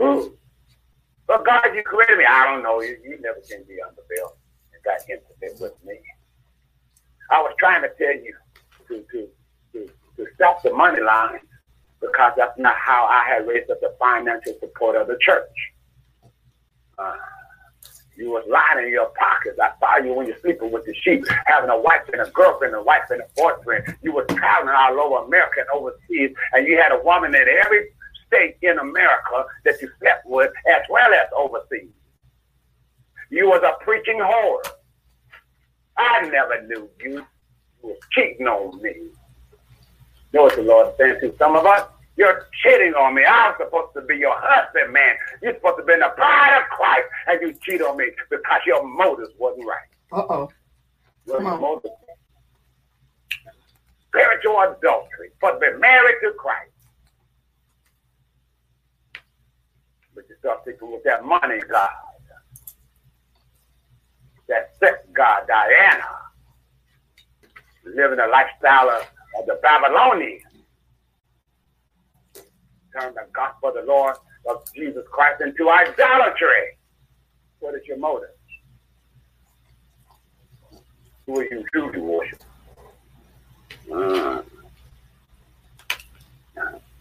Ooh. But God, you created me. I don't know you. You never can be on the bill and got intimate with me. I was trying to tell you to stop the money line, because that's not how I had raised up the financial support of the church. You was lying in your pockets. I saw you when you're sleeping with the sheep, having a wife and a girlfriend, a wife and a boyfriend. You were traveling all over America and overseas, and you had a woman in every state in America that you slept with, as well as overseas. You was a preaching whore. I never knew you. You was cheating on me. You know what the Lord is saying to some of us? You're cheating on me. I'm supposed to be your husband, man. You're supposed to be in the bride of Christ, and you cheat on me because your motives wasn't right. Uh-oh. Motives. Spiritual adultery. Supposed to be married to Christ. But you start thinking with that money God, that sex God, Diana, living a lifestyle of the Babylonians. Turn the gospel of the Lord of Jesus Christ into idolatry. What is your motive? Who are you truly worshiping?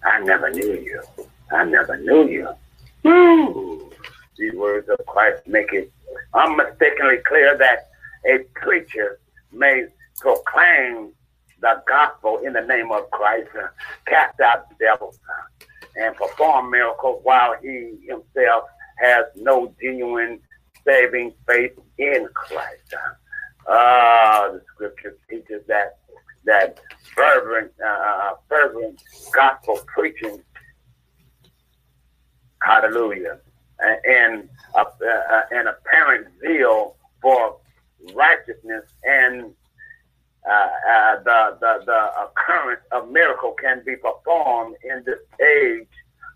I never knew you. I never knew you. Ooh. These words of Christ make it unmistakably clear that a preacher may proclaim the gospel in the name of Christ, cast out devils, and perform miracles while he himself has no genuine saving faith in Christ. The scripture teaches that fervent gospel preaching, hallelujah, and an apparent zeal for righteousness and the occurrence of miracle can be performed in this age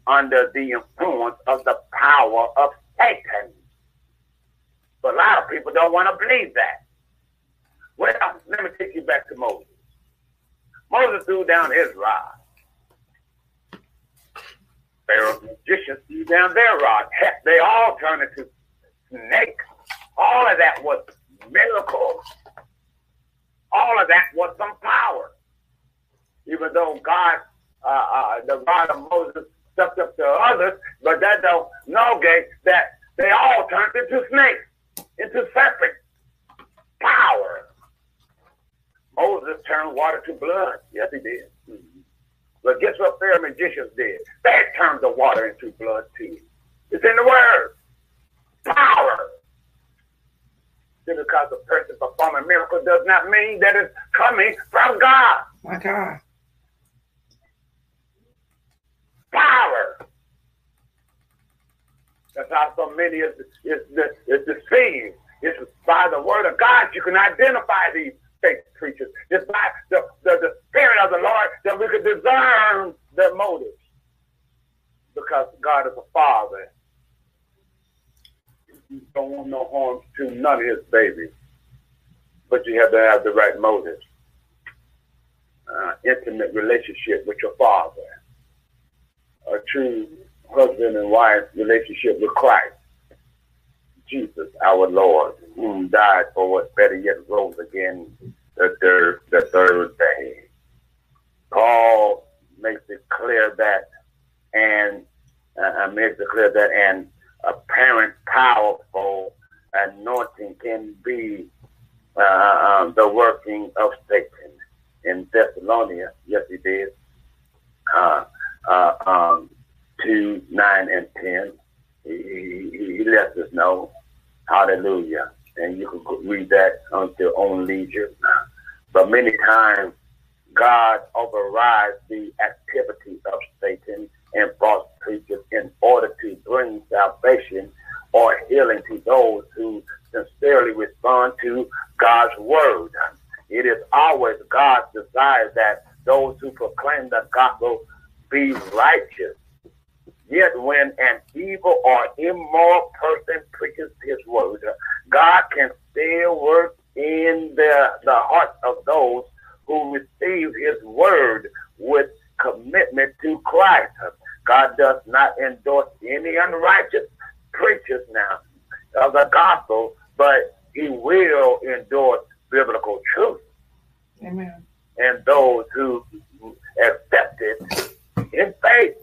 under the influence of the power of Satan. But a lot of people don't want to believe that. Well, let me take you back to Moses. Moses threw down his rod. Pharaoh's magicians threw down their rod. Heck, they all turned into snakes. All of that was miracles. All of that was some power. Even though God, the rod of Moses, stepped up to others, but that don't negate that they all turned into snakes, into serpents. Power. Moses turned water to blood. Yes, he did. Mm-hmm. But guess what fair magicians did? They turned the water into blood too. It's in the word. Power. Just because a person performing a miracle does not mean that it's coming from God. My God. Power. That's how so many is deceived. It's by the word of God you can identify these fake preachers. It's by the spirit of the Lord that we can discern their motives. Because God is a father. You don't want no harm to none of his babies. But you have to have the right motives. Intimate relationship with your father. A true husband and wife relationship with Christ. Jesus, our Lord, whom died for what's better yet rose again the third day. Paul makes it clear that an apparent powerful anointing can be the working of Satan. In Thessalonians, yes, he did. 2:9 and 10. He lets us know. Hallelujah. And you can read that on your own leisure. But many times, God overrides the activity of Satan and false preachers in order to bring salvation or healing to those who sincerely respond to God's word. It is always God's desire that those who proclaim the gospel be righteous. Yet when an evil or immoral person preaches his word, God can still work in the hearts of those who receive his word with commitment to Christ. God does not endorse any unrighteous preachers now of the gospel, but he will endorse biblical truth. Amen. And those who accept it in faith.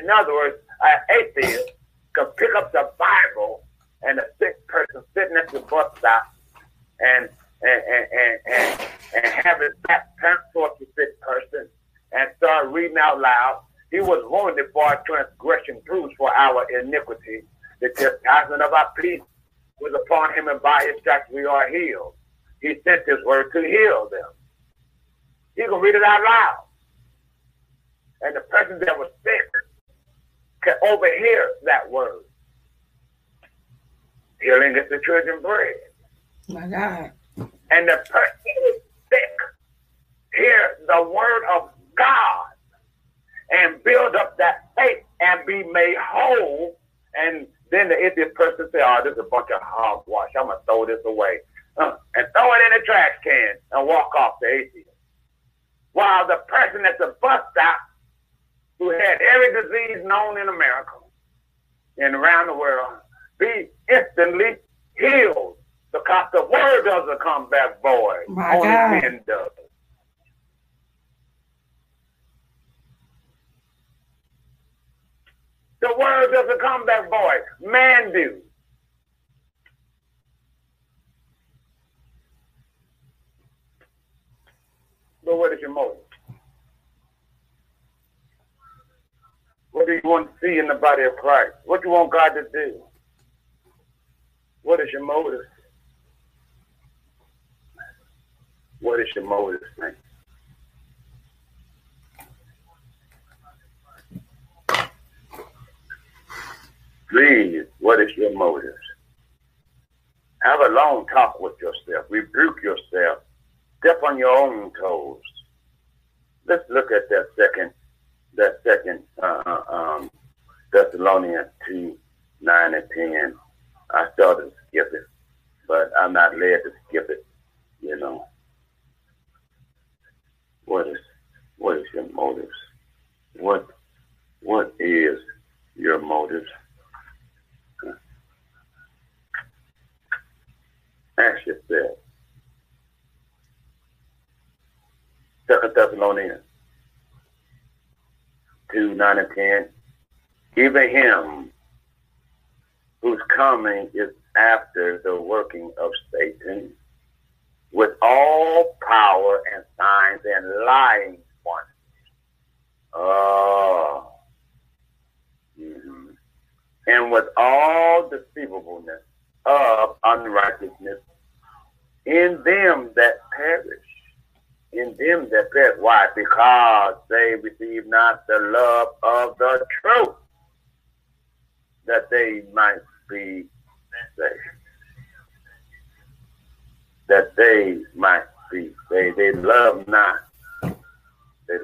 In other words, an atheist can pick up the Bible and a sick person sitting at the bus stop and have his back turned towards the sick person and start reading out loud. He was wounded for our transgression, bruised for our iniquity. The chastisement of our peace was upon him, and by his stripes we are healed. He sent his word to heal them. He can read it out loud. And the person that was sick can overhear that word. Healing is the children's bread. My God. And the person who is sick hear the word of God and build up that faith and be made whole. And then the idiot person say, "Oh, this is a bunch of hogwash. I'm going to throw this away." And throw it in the trash can and walk off the atheist. While the person at the bus stop who had every disease known in America and around the world, be instantly healed, because the word doesn't come back void. Only sin does. The word doesn't come back void. Man do. But what is your motive? What do you want to see in the body of Christ? What do you want God to do? What is your motive? What is your motive, man? Please, what is your motive? Have a long talk with yourself. Rebuke yourself. Step on your own toes. Let's look at that second Thessalonians 2:9 and 10. I started to skip it, but I'm not led to skip it. You know, what is your motives? What is your motives? Ask yourself. 2:9 and 10. Even him whose coming is after the working of Satan with all power and signs and lying wonders. Oh. Mm-hmm. And with all deceivableness of unrighteousness in them that perish. Why? Because they receive not the love of the truth, that they might be saved. They love not. They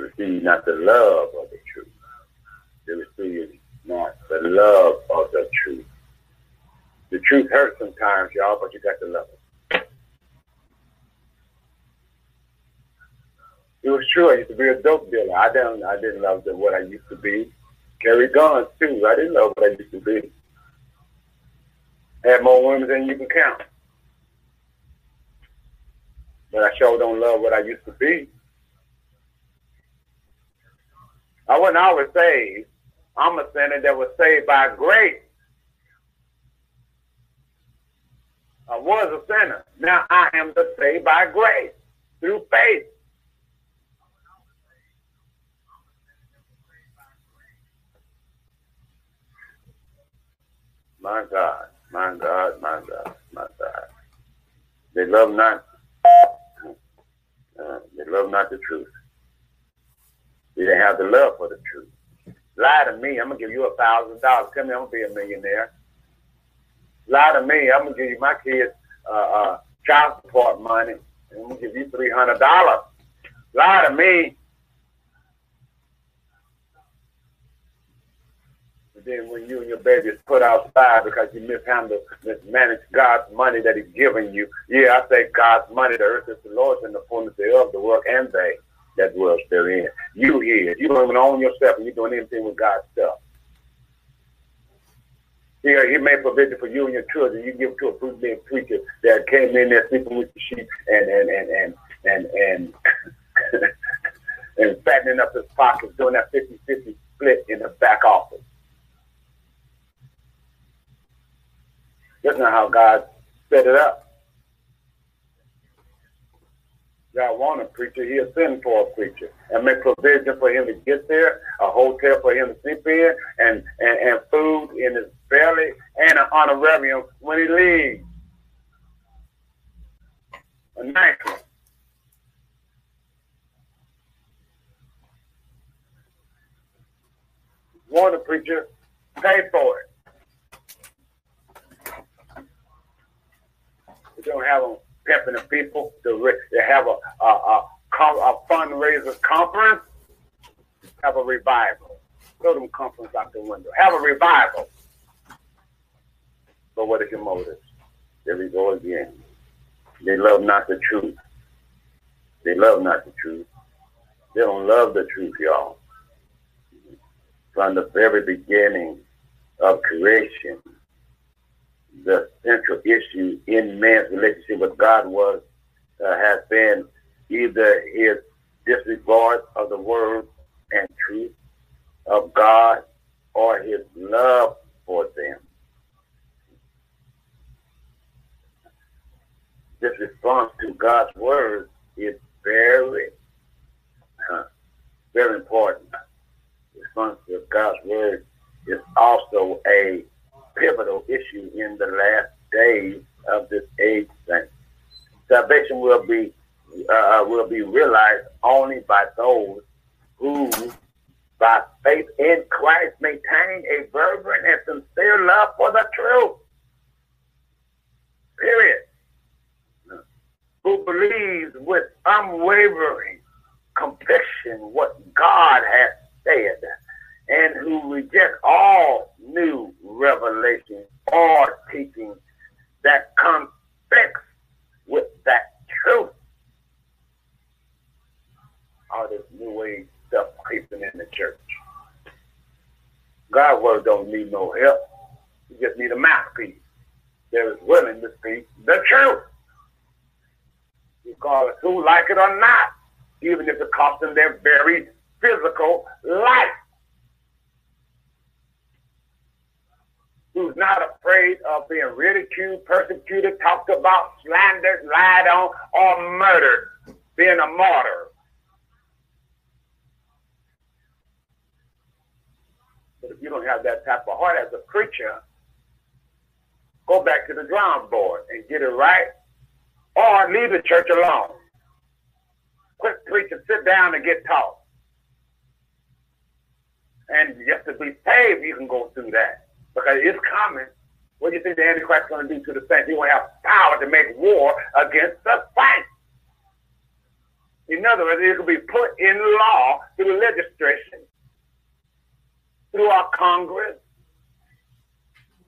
receive not the love of the truth. They receive not the love of the truth. The truth hurts sometimes, y'all, but you got to love it. It was true. I used to be a dope dealer. I didn't love what I used to be. Carry guns too. I didn't love what I used to be. Had more women than you can count. But I sure don't love what I used to be. I wasn't always saved. I'm a sinner that was saved by grace. I was a sinner. Now I am the saved by grace through faith. My God, my God, my God, my God. They love not the truth. They didn't have the love for the truth. Lie to me, I'm going to give you $1,000. Tell me I'm going to be a millionaire. Lie to me, I'm going to give you my kids child support money. I'm going to give you $300. Lie to me. But then when you and your baby is put outside because you mismanage God's money that he's given you. Yeah, I say God's money, the earth is the Lord's and the fullness thereof, the world and they that world still in. You here. You don't even own yourself and you're doing anything with God's stuff. Here, he made provision for you and your children. You give it to a fruit-bearing creature that came in there sleeping with the sheep and fattening up his pockets, doing that 50-50 split in the back office. That's not how God set it up. I want a preacher, he'll send for a preacher and make provision for him to get there, a hotel for him to sleep in, and food in his belly, and an honorarium when he leaves. A nice one. Want a preacher, pay for it. We don't have them. Helping the people to have a fundraiser conference, have a revival. Throw them conference out the window. Have a revival. But what is your motive? There we go again. They love not the truth. They love not the truth. They don't love the truth, y'all. From the very beginning of creation, the central issue in man's relationship with God was has been either his disregard of the word and truth of God or his love for them. This response to God's word is very important. The response to God's word is also a pivotal issue in the last days of this age. Salvation will be realized only by those who, by faith in Christ, maintain a fervent and sincere love for the truth. Period. Who believes with unwavering conviction what God has said, and who rejects all new revelation or teaching that conflicts with that truth. All this new age stuff creeping in the church. God's word don't need no help. You just need a mouthpiece that is willing to speak the truth. Because who like it or not, even if it costs them their very physical life. Who's not afraid of being ridiculed, persecuted, talked about, slandered, lied on, or murdered, being a martyr. But if you don't have that type of heart as a preacher, go back to the drawing board and get it right. Or leave the church alone. Quit preaching, sit down and get taught. And just to be saved, you can go through that. Because it's coming. What do you think the Antichrist is going to do to the saints? He won't have power to make war against the saints. In other words, it will be put in law through legislation, through our Congress,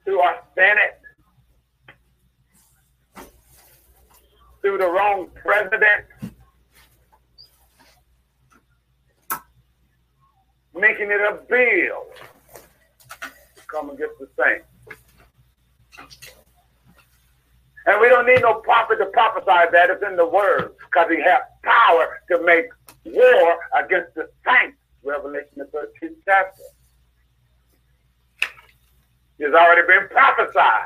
through our Senate, through the wrong president, making it a bill to come against the saints. And we don't need no prophet to prophesy that. It's in the word, because he has power to make war against the saints. Revelation, the 13th chapter. It's already been prophesied.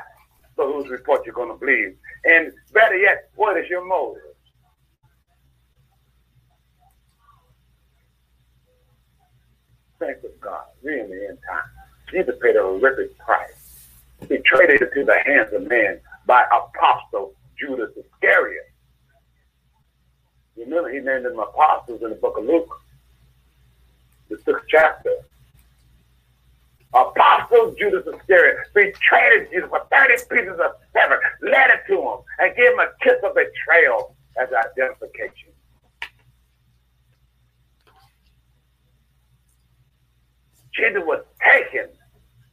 So whose report you're going to believe? And better yet, what is your motive? Thank God, we're in the end time. Jesus paid a horrific price. He traded it to the hands of man by Apostle Judas Iscariot. Remember, he named them apostles in the book of Luke, the 6th chapter. Apostle Judas Iscariot betrayed Jesus for 30 pieces of silver, led it to him, and gave him a kiss of betrayal as identification. Jesus was taken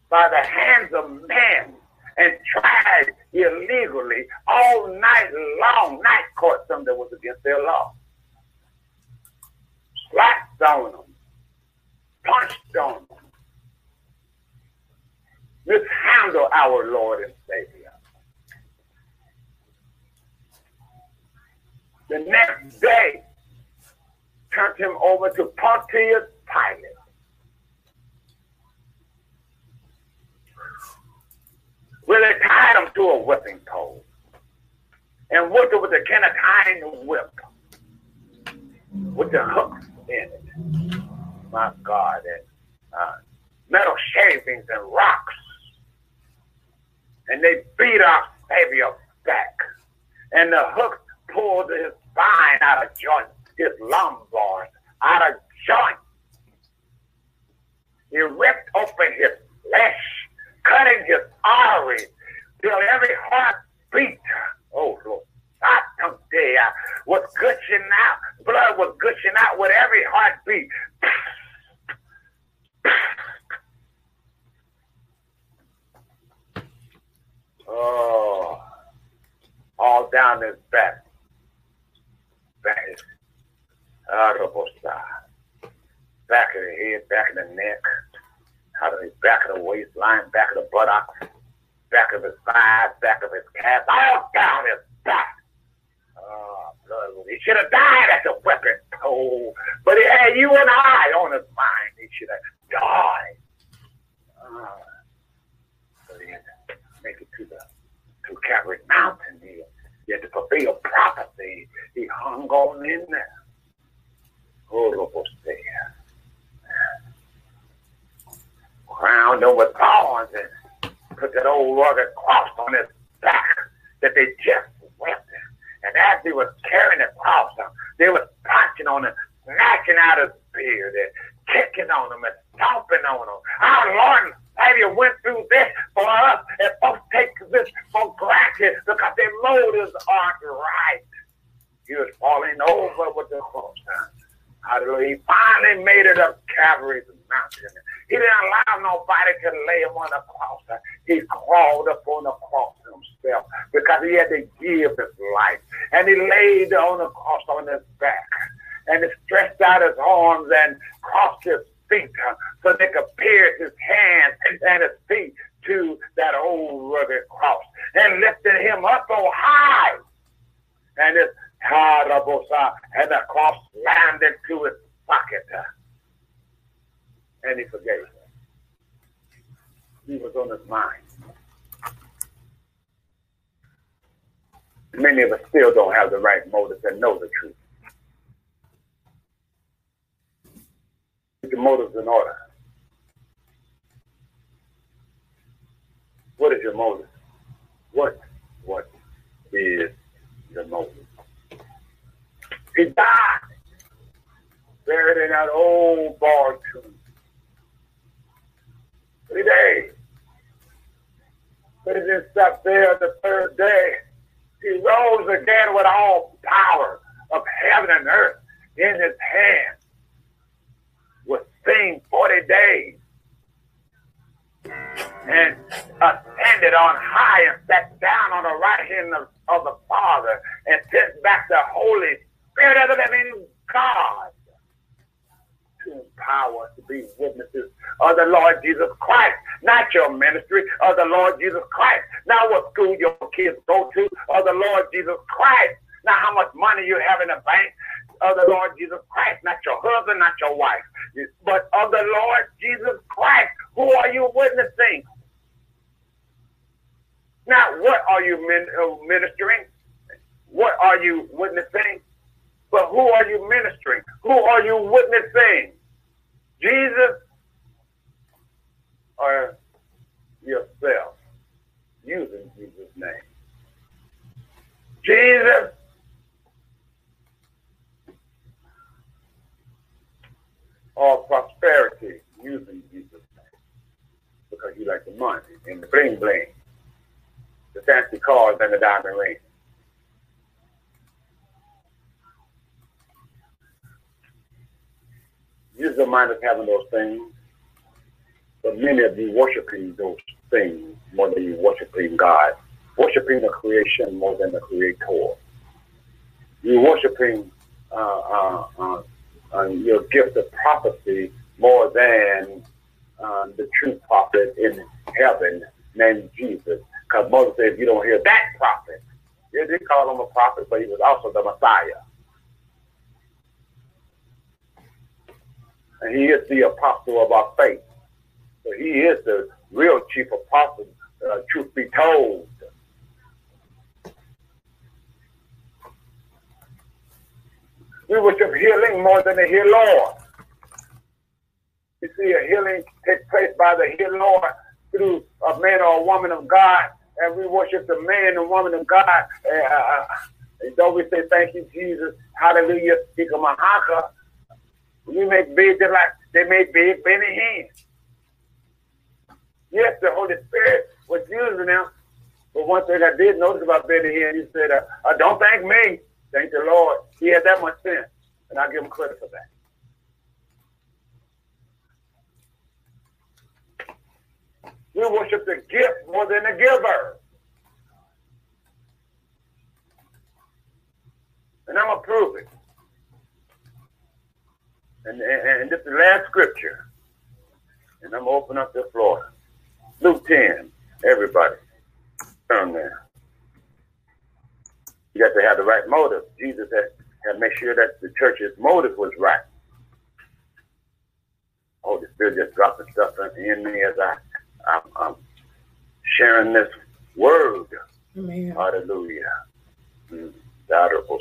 by the hands of men and tried illegally all night long. Night court, something that was against their law. Slapped on them, punched on them. Mishandle our Lord and Savior. The next day, turned him over to Pontius Pilate. Where they tied him to a whipping pole and whipped him with a Kennethine whip with the hooks in it. My God, and metal shavings and rocks. And they beat our Savior back. And the hooks pulled his spine out of joint, his lumbar out of joint. He ripped open his flesh, cutting his arteries till every heartbeat, oh Lord, was gushing out. Blood was gushing out with every heartbeat. Oh, time is back. Back is back in the head, back in the neck, back of the waistline, back of the buttocks, back of his thighs, back of his calves, all down his back. He should have died at the weapon pole, but he had you and I on his mind. He should have died. But he had to make it to Calvary Mountain. He had to fulfill prophecy. He hung on in there. Crowned over thorns and put that old rugged cross on his back that they just wept. And as they was carrying the cross, they was punching on him, snatching out his beard, and kicking on him, and stomping on him. Our Lord and Savior went through this for us, and folks take this for granted because their motives aren't right. He was falling over with the cross. Hallelujah. He finally made it up Calvary's mountain. He didn't allow nobody to lay him on the cross. He crawled up on the cross himself because he had to give his life. And he laid on the cross on his back. And he stretched out his arms and crossed his feet so they could pierce his hands and his feet to that old rugged cross. And lifted him up so high. And his and the cross landed to his pocket. And he forgave him. He was on his mind. Many of us still don't have the right motives and know the truth. Get your motives in order. What is your motive? What is your motive? He died, buried in that old barn tomb. 3 days. But he didn't stop there. The third day, he rose again with all power of heaven and earth in his hand. Was seen 40 days and ascended on high and sat down on the right hand of the Father and sent back the Holy Spirit of the living God to empower us to be witnesses of the Lord Jesus Christ, not your ministry, of the Lord Jesus Christ, not what school your kids go to, of the Lord Jesus Christ, not how much money you have in the bank, of the Lord Jesus Christ, not your husband, not your wife, but of the Lord Jesus Christ. Who are you witnessing? Not what are you ministering, what are you witnessing, but who are you ministering? Who are you witnessing? Jesus or yourself? Using Jesus' name. Jesus or prosperity? Using Jesus' name. Because you like the money and the bling bling, the fancy cars and the diamond ring. Use the mind of having those things, but many of you worshiping those things more than you worshiping God, worshiping the creation more than the Creator. You're worshiping your gift of prophecy more than the true prophet in heaven named Jesus. Because Moses said, if you don't hear that prophet, yeah, they call him a prophet, but he was also the Messiah. And he is the apostle of our faith. So he is the real chief apostle, truth be told. We worship healing more than the heal Lord. You see a healing take place by the heal Lord through a man or a woman of God, and we worship the man and woman of God. And though we say, thank you, Jesus, hallelujah, speak of my haka. We make big like they made big Benny Hinn. Yes, the Holy Spirit was using them. But one thing I did notice about Benny Hinn, he said, don't thank me, thank the Lord. He had that much sense, and I give him credit for that. We worship the gift more than the giver. And this is the last scripture. And I'm going to open up the floor. Luke 10. Everybody, turn there. You got to have the right motive. Jesus had to make sure that the church's motive was right. Oh, the Spirit just dropping stuff in me as I'm sharing this word. Amen. Hallelujah. Luke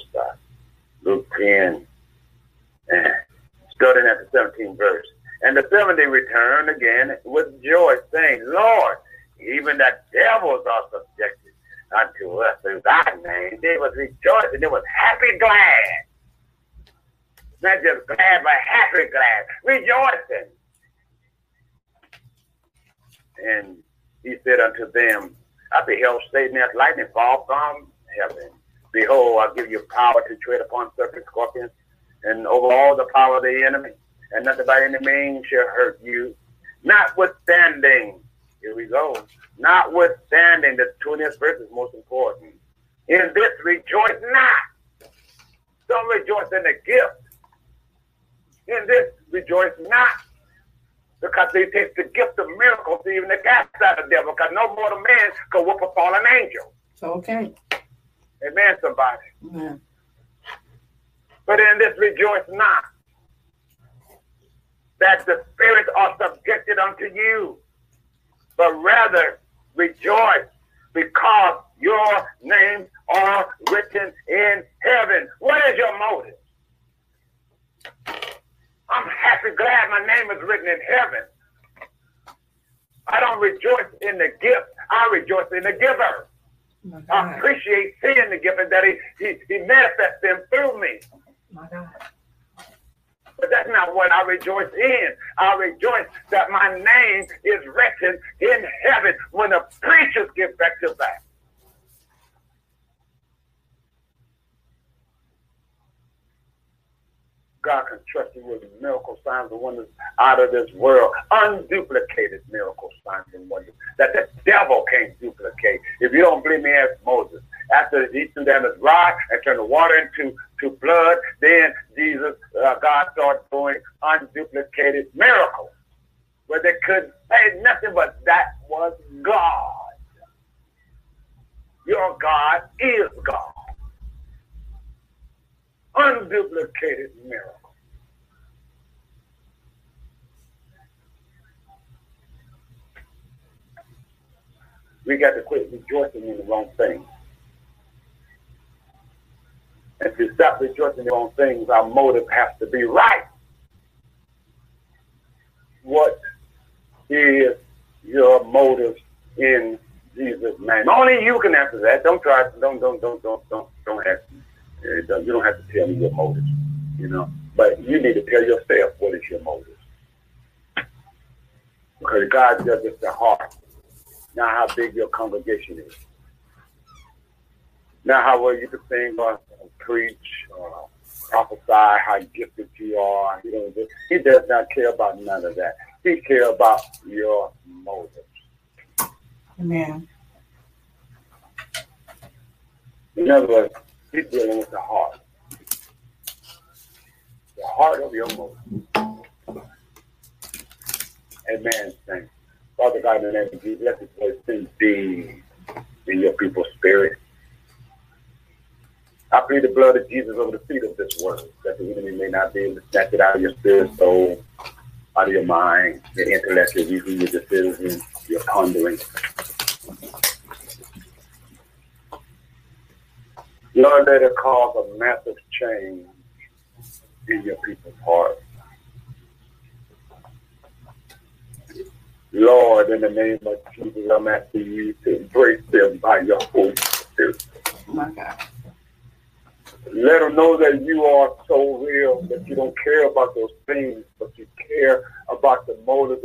10, starting at the 17th verse. And the 70 returned again with joy, saying, Lord, even the devils are subjected unto us in thy name. They was rejoicing. They was happy glad. Not just glad, but happy glad. Rejoicing. And he said unto them, I beheld Satan as lightning fall from heaven. Behold, I give you power to tread upon serpents, scorpions, and over all the power of the enemy, and nothing by any means shall hurt you. Notwithstanding, here we go. Notwithstanding, the 20th verse is most important. In this rejoice not. Some rejoice in the gift. In this rejoice not, because they take the gift of miracles to even the cast out of the devil, because no mortal man could whoop a fallen angel. Okay. Amen, somebody. Amen. But in this rejoice not, that the spirits are subjected unto you, but rather rejoice because your names are written in heaven. What is your motive? I'm happy, glad my name is written in heaven. I don't rejoice in the gift. I rejoice in the giver. My God. I appreciate seeing the gift and that he manifests them through me. My God. But that's not what I rejoice in. I rejoice that my name is written in heaven when the preachers get back to back. God can trust you with miracle signs and wonders out of this world. Unduplicated miracle signs and wonders that the devil can't duplicate. If you don't believe me, ask Moses. After he threw down his rod and turned the water into blood, then Jesus, God started doing unduplicated miracles where they couldn't say nothing but that was God. Your God is God. Unduplicated miracle. We got to quit rejoicing in the wrong things. And to stop rejoicing in the wrong things, our motive has to be right. What is your motive in Jesus' name? Only you can answer that. Don't try. Don't ask me. You don't have to tell me your motives, you know. But you need to tell yourself what is your motive. Because God judges the heart. Not how big your congregation is. Not how well you can sing or preach or prophesy, how gifted you are. You know, he does not care about none of that. He cares about your motives. Amen. In other words, he's dealing with the heart. The heart of your motive. Amen. Thanks. Father God, in the name of Jesus, let this voice sing deep in your people's spirit. I plead the blood of Jesus over the feet of this word, that the enemy may not be able to snatch it out of your spirit, soul, out of your mind, your intellect, your reason, your decision, your pondering. Lord, let it cause a massive change in your people's hearts. Lord, in the name of Jesus, I'm asking you to embrace them by your Holy Spirit. My God. Let them know that you are so real, that you don't care about those things, but you care about the motives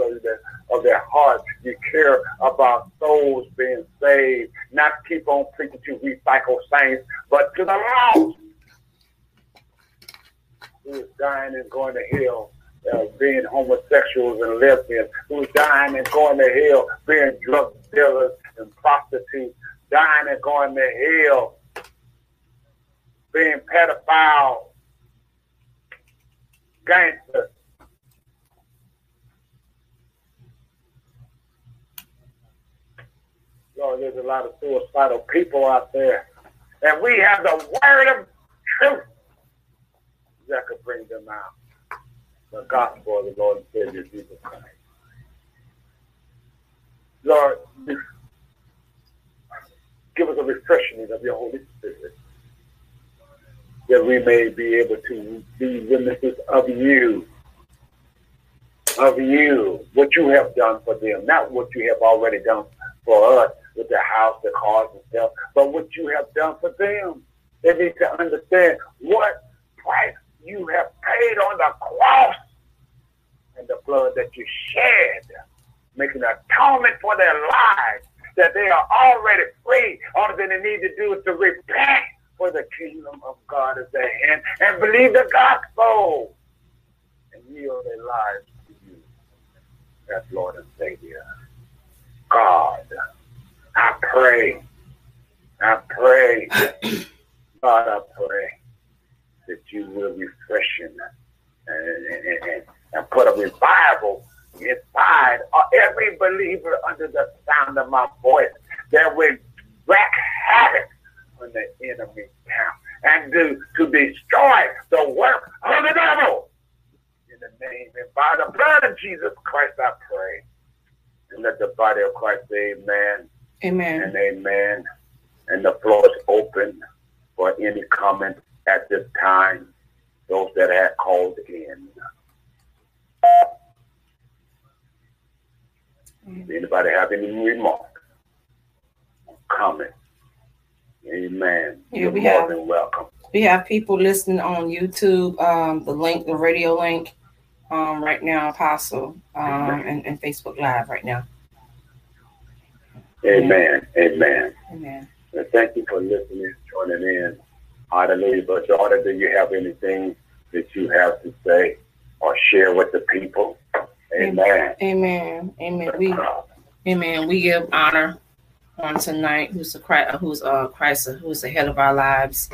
of their heart. You care about souls being saved, not keep on preaching to recycled saints, but to the lost who is dying and going to hell, being homosexuals and lesbians, who's dying and going to hell, being drug dealers and prostitutes, dying and going to hell, being pedophile, gangster, there's a lot of suicidal people out there. And we have the word of truth that could bring them out. The gospel of the Lord and Savior Jesus Christ. Lord, give us a refreshing of your Holy Spirit, that we may be able to be witnesses of you. Of you, what you have done for them, not what you have already done for us with the house, the cars, and stuff, but what you have done for them. They need to understand what price you have paid on the cross and the blood that you shed, making atonement for their lives, that they are already free. All that they need to do is to repent, for the kingdom of God is at hand, and believe the gospel and yield their lives. That's Lord and Savior. God, I pray, God, I pray that you will refresh him and put a revival inside of every believer under the sound of my voice, that will wreak havoc on the enemy camp and to destroy the work of the devil. In the name and by the blood of Jesus Christ, I pray. And let the body of Christ say amen. Amen. And amen. And the floor is open for any comments at this time, those that have called in. Mm-hmm. Anybody have any remarks? Comments? Amen. Yeah, you're more than welcome. We have people listening on YouTube, the radio link. Right now, Apostle, and Facebook Live right now. Amen. Amen. Amen. And thank you for listening, joining in. Hallelujah. But daughter, do you have anything that you have to say or share with the people? Amen. Amen. Amen. We give honor on tonight, who's the head of our lives,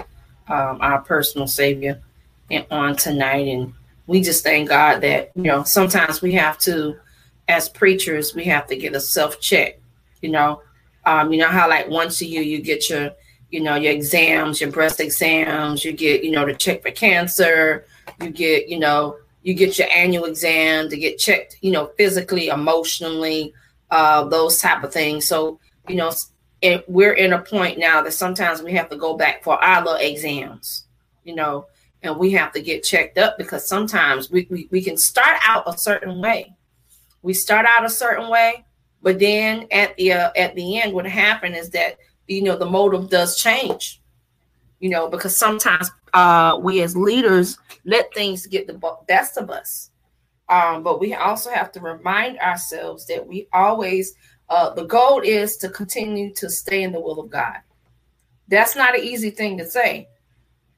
our personal Savior, and on tonight. And we just thank God that, sometimes we have to, as preachers, we have to get a self-check, how like once a year you get your exams, your breast exams, you get, to check for cancer, you get your annual exam to get checked, physically, emotionally, those type of things. So, we're in a point now that sometimes we have to go back for our little exams, and we have to get checked up, because sometimes we can start out a certain way. We start out a certain way, but then at the end, what happened is that, the motive does change, because sometimes we as leaders let things get the best of us. But we also have to remind ourselves that we always, the goal is to continue to stay in the will of God. That's not an easy thing to say.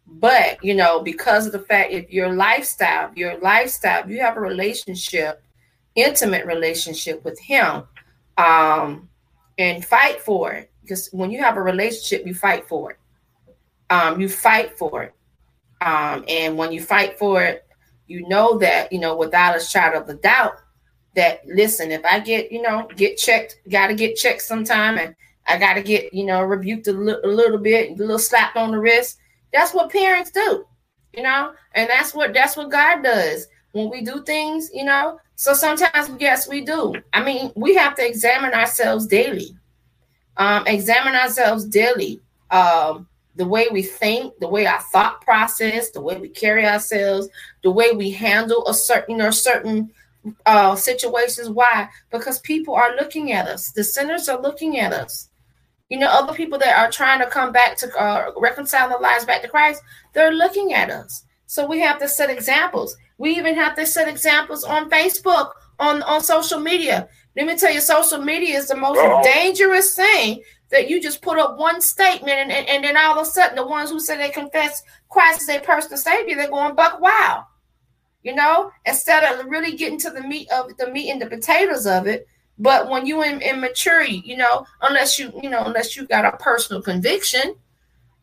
But, because of the fact, if your lifestyle, you have a relationship, intimate relationship with him, and fight for it. Because when you have a relationship, you fight for it. And when you fight for it, that, without a shadow of a doubt that, listen, if I get checked, got to get checked sometime, and I got to get, rebuked a little bit, a little slapped on the wrist. That's what parents do, and that's what God does when we do things, So sometimes, yes, we do. I mean, we have to examine ourselves daily, the way we think, the way our thought process, the way we carry ourselves, the way we handle a certain situations. Why? Because people are looking at us. The sinners are looking at us. Other people that are trying to come back to reconcile their lives back to Christ, they're looking at us. So we have to set examples. We even have to set examples on Facebook, on social media. Let me tell you, social media is the most dangerous thing, that you just put up one statement and then all of a sudden the ones who say they confess Christ as their personal Savior, they're going buck wild. Instead of really getting to the meat and the potatoes of it. But when you in maturity, unless you got a personal conviction,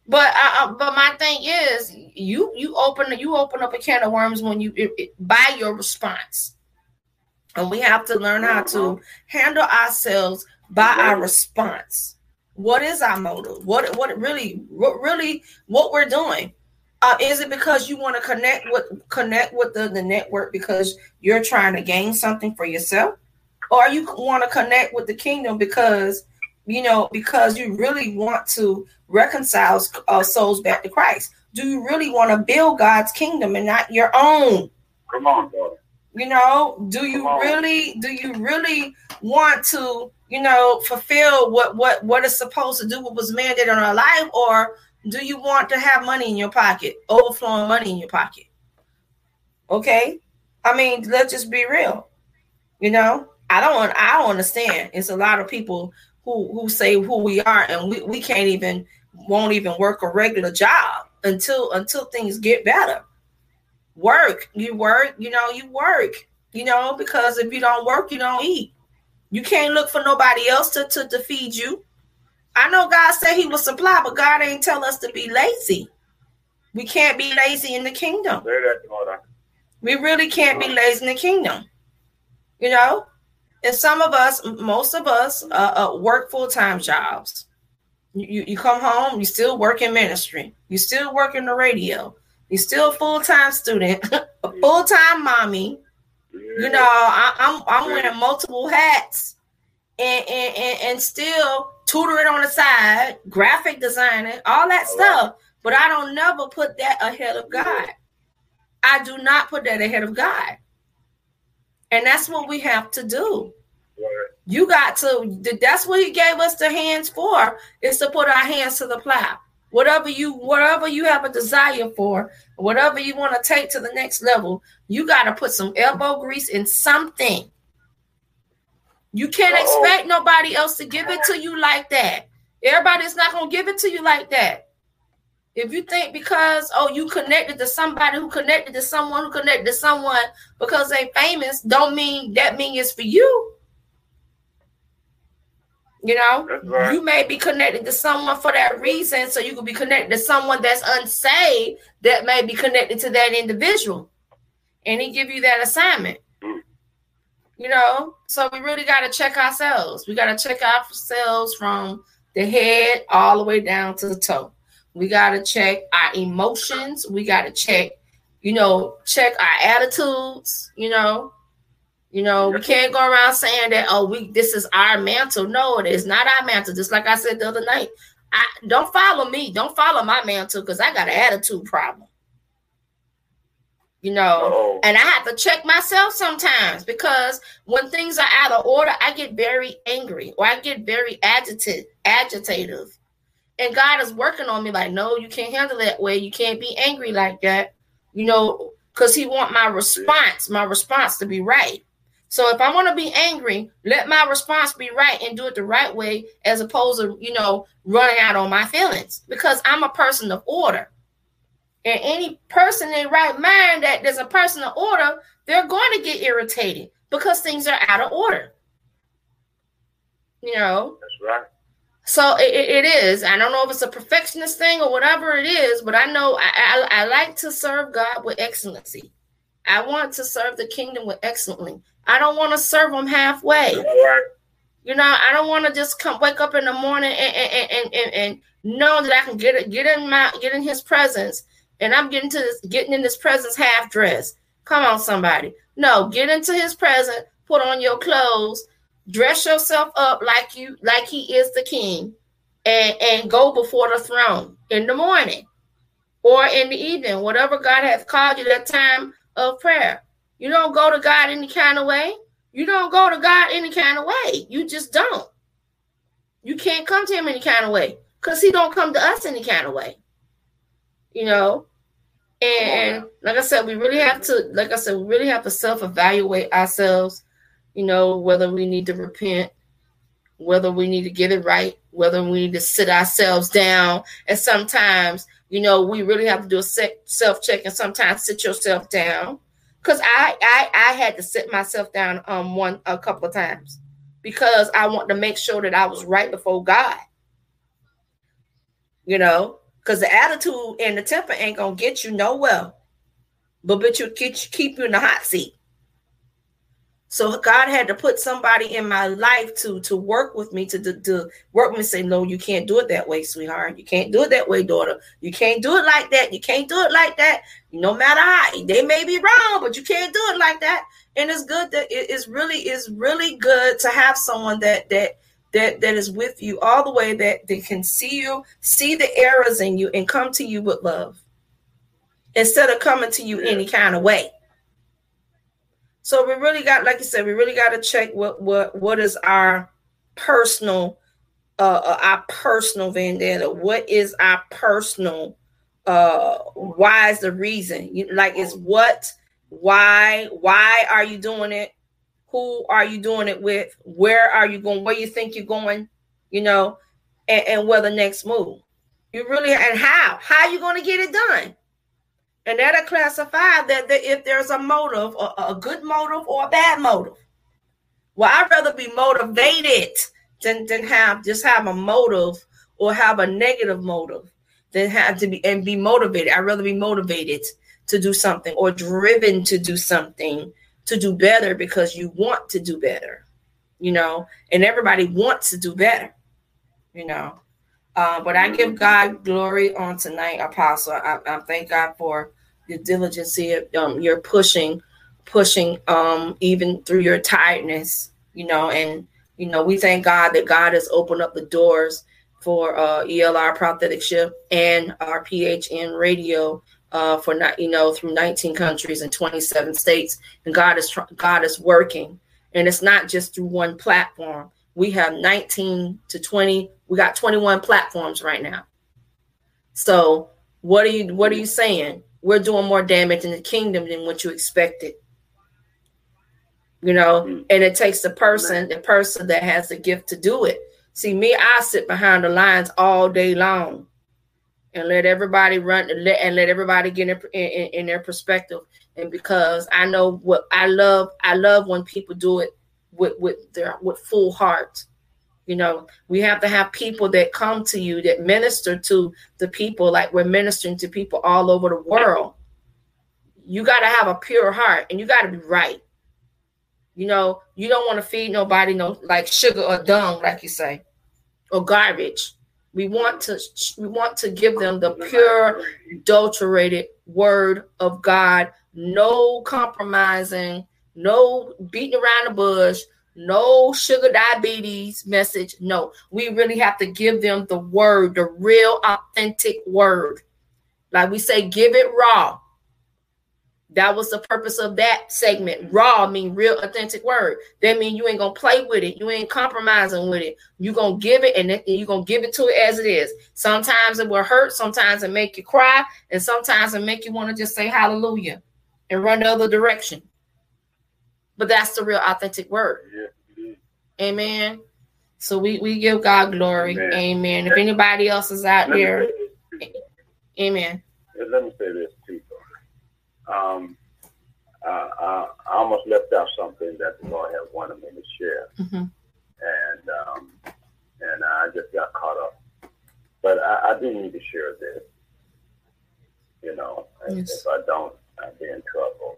but my thing is, you open up a can of worms when by your response, and we have to learn how to handle ourselves by our response. What is our motive? What we're doing? Is it because you want to connect with the network because you're trying to gain something for yourself, or you want to connect with the kingdom because you really want to reconcile souls back to Christ? Do you really want to build God's kingdom and not your own? Come on, brother. Do you really want to, fulfill what is supposed to do, what was mandated on our life, or do you want to have money in your pocket, overflowing money in your pocket? Okay, let's just be real. I don't understand. It's a lot of people who say who we are, and we won't even work a regular job until things get better. You work, because if you don't work, you don't eat. You can't look for nobody else to feed you. I know God said he will supply, but God ain't tell us to be lazy. We can't be lazy in the kingdom. We really can't be lazy in the kingdom. And most of us work full-time jobs. You come home, you still work in ministry. You still work in the radio. You're still a full-time student, a full-time mommy. I'm wearing multiple hats and still tutoring on the side, graphic designing, all that stuff. But I don't never put that ahead of God. I do not put that ahead of God. And that's what we have to do. That's what he gave us the hands for, is to put our hands to the plow. Whatever you have a desire for, whatever you want to take to the next level, you got to put some elbow grease in something. You can't expect nobody else to give it to you like that. Everybody's not going to give it to you like that. If you think because, you connected to somebody who connected to someone who connected to someone because they famous, don't mean that mean it's for you. Right. You may be connected to someone for that reason, so you could be connected to someone that's unsaved that may be connected to that individual, and he give you that assignment. So we really got to check ourselves. We got to check ourselves from the head all the way down to the toe. We got to check our emotions. We got to check our attitudes. We can't go around saying that, this is our mantle. No, it is not our mantle. Just like I said the other night, don't follow me. Don't follow my mantle because I got an attitude problem. And I have to check myself sometimes because when things are out of order, I get very angry or I get very agitative. And God is working on me like, no, you can't handle it that way. You can't be angry like that, because he want my response to be right. So if I want to be angry, let my response be right and do it the right way as opposed to, running out on my feelings, because I'm a person of order. And any person in their right mind that there's a person of order, they're going to get irritated because things are out of order. That's right. So it is. I don't know if it's a perfectionist thing or whatever it is, but I know I like to serve God with excellency. I want to serve the kingdom with excellently. I don't want to serve him halfway. I don't want to just wake up in the morning and know that I can get in his presence, and I'm getting in his presence half dressed. Come on, somebody. No, get into his presence, put on your clothes, dress yourself up like he is the king, and go before the throne in the morning or in the evening, whatever God has called you that time of prayer. You don't go to God any kind of way. You just don't. You can't come to him any kind of way because he don't come to us any kind of way. And like I said, we really have to self-evaluate ourselves. Whether we need to repent, whether we need to get it right, whether we need to sit ourselves down. And sometimes, we really have to do a self-check and sometimes sit yourself down. Because I had to sit myself down a couple of times because I wanted to make sure that I was right before God. Because the attitude and the temper ain't going to get you nowhere, but it'll keep you in the hot seat. So God had to put somebody in my life to work with me, to work with me and say, no, you can't do it that way, sweetheart. You can't do it that way, daughter. You can't do it like that. You can't do it like that. No matter how, they may be wrong, but you can't do it like that. And it's good that it's really good to have someone that is with you all the way, that they can see you, see the errors in you, and come to you with love instead of coming to you any kind of way. So we really got, like you said, we really got to check what is our personal vendetta? What is our personal? Why is the reason? Why are you doing it? Who are you doing it with? Where are you going? Where you think you're going? And where the next move? And how are you going to get it done? And that'll classify that if there's a motive, a good motive or a bad motive. Well, I'd rather be motivated than have a motive or have a negative motive than have to be and be motivated. I'd rather be motivated to do something or driven to do something, to do better because you want to do better, and everybody wants to do better, But I give God glory on tonight, Apostle. I thank God for your diligence here. You're pushing, even through your tiredness, and we thank God that God has opened up the doors for ELR Prophetic Shift and our PHN radio through 19 countries and 27 states. And God is working. And it's not just through one platform. We have 19 to 20. We got 21 platforms right now. So what are you saying? We're doing more damage in the kingdom than what you expected. And it takes the person that has the gift to do it. See, me, I sit behind the lines all day long and let everybody run and let everybody get in their perspective. And because I know what I love when people do it with full heart. We have to have people that come to you, that minister to the people, like we're ministering to people all over the world. You got to have a pure heart and you got to be right. You don't want to feed nobody like sugar or dung, like you say, or garbage. We want to give them the pure, adulterated word of God, no compromising, no beating around the bush, no sugar diabetes message. No, we really have to give them the word, the real authentic word. Like we say, give it raw. That was the purpose of that segment. Raw mean real authentic word. That mean you ain't going to play with it. You ain't compromising with it. You're going to give it and you're going to give it to it as it is. Sometimes it will hurt. Sometimes it make you cry. And sometimes it make you want to just say hallelujah and run the other direction. But that's the real authentic word. Yeah. Amen. So we give God glory. Amen. Amen. If anybody else is out there. Amen. Let me say this too, daughter. I almost left out something that the Lord had wanted me to share. Mm-hmm. And I just got caught up. But I do need to share this. And yes. If I don't, I'll be in trouble.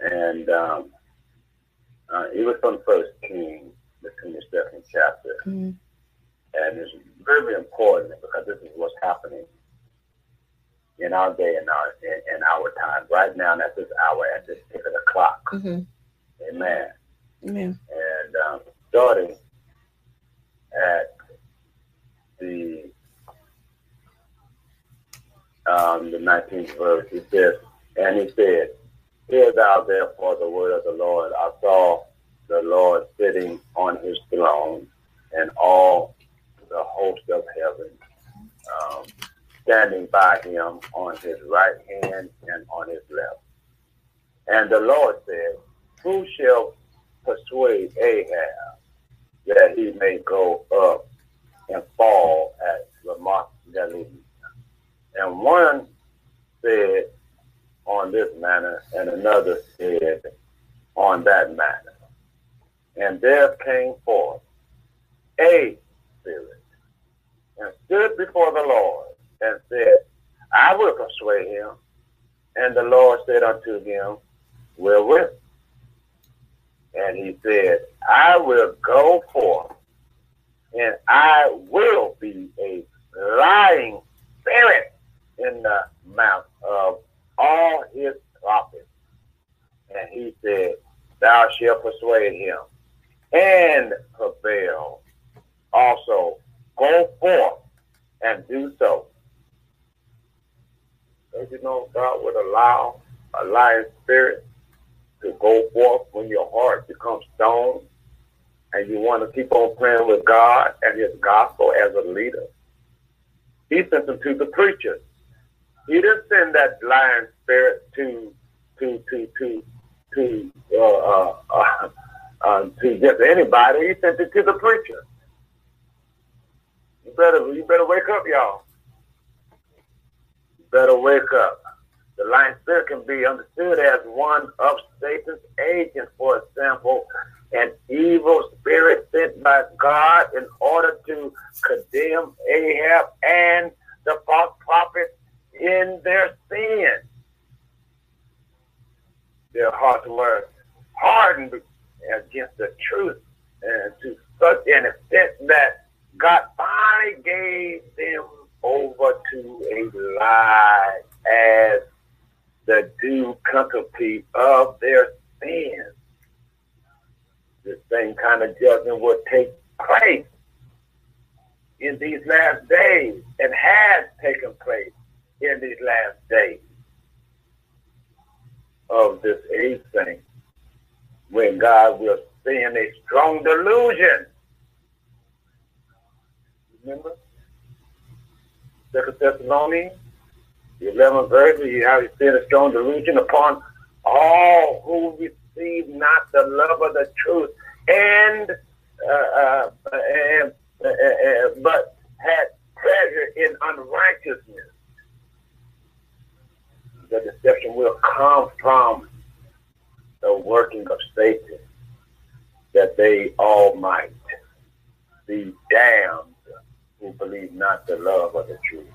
And it was from First Kings, the 22nd chapter, and it's very important because this is what's happening in our day and in our time right now. And at this hour, at this particular clock, Amen. Amen. And starting at the 19th verse, it says, and he said, "Hear thou therefore the word of the Lord. I saw the Lord sitting on his throne, and all the host of heaven standing by him on his right hand and on his left. And the Lord said, Who shall persuade Ahab that he may go up and fall at Ramoth-gilead? And one said on this manner, and another said on that manner. And there came forth a spirit, and stood before the Lord, and said, I will persuade him. And the Lord said unto him, Wherewith And he said, I will go forth and I will be a lying spirit in the mouth of all his prophets. And he said, thou shalt persuade him and prevail. Also, go forth and do so. Don't you know God would allow a lying spirit to go forth when your heart becomes stone and you want to keep on praying with God and his gospel as a leader? He sent them to the preachers. He didn't send that lying spirit to just anybody. He sent it to the preacher. You better wake up, y'all. You better wake up. The lying spirit can be understood as one of Satan's agents, for example, an evil spirit sent by God in order to condemn Ahab and the false prophets in their sin. Their hearts were hardened against the truth, and to such an extent that God finally gave them over to a lie as the due penalty of their sins. The same kind of judgment will take place in these last days and has taken place in these last days of this age thing, when God will send a strong delusion. Remember? 2 Thessalonians, the 11th verse, you have sent a strong delusion upon all who receive not the love of the truth, but had pleasure in unrighteousness. The deception will come from the working of Satan, that they all might be damned who believe not the love of the truth.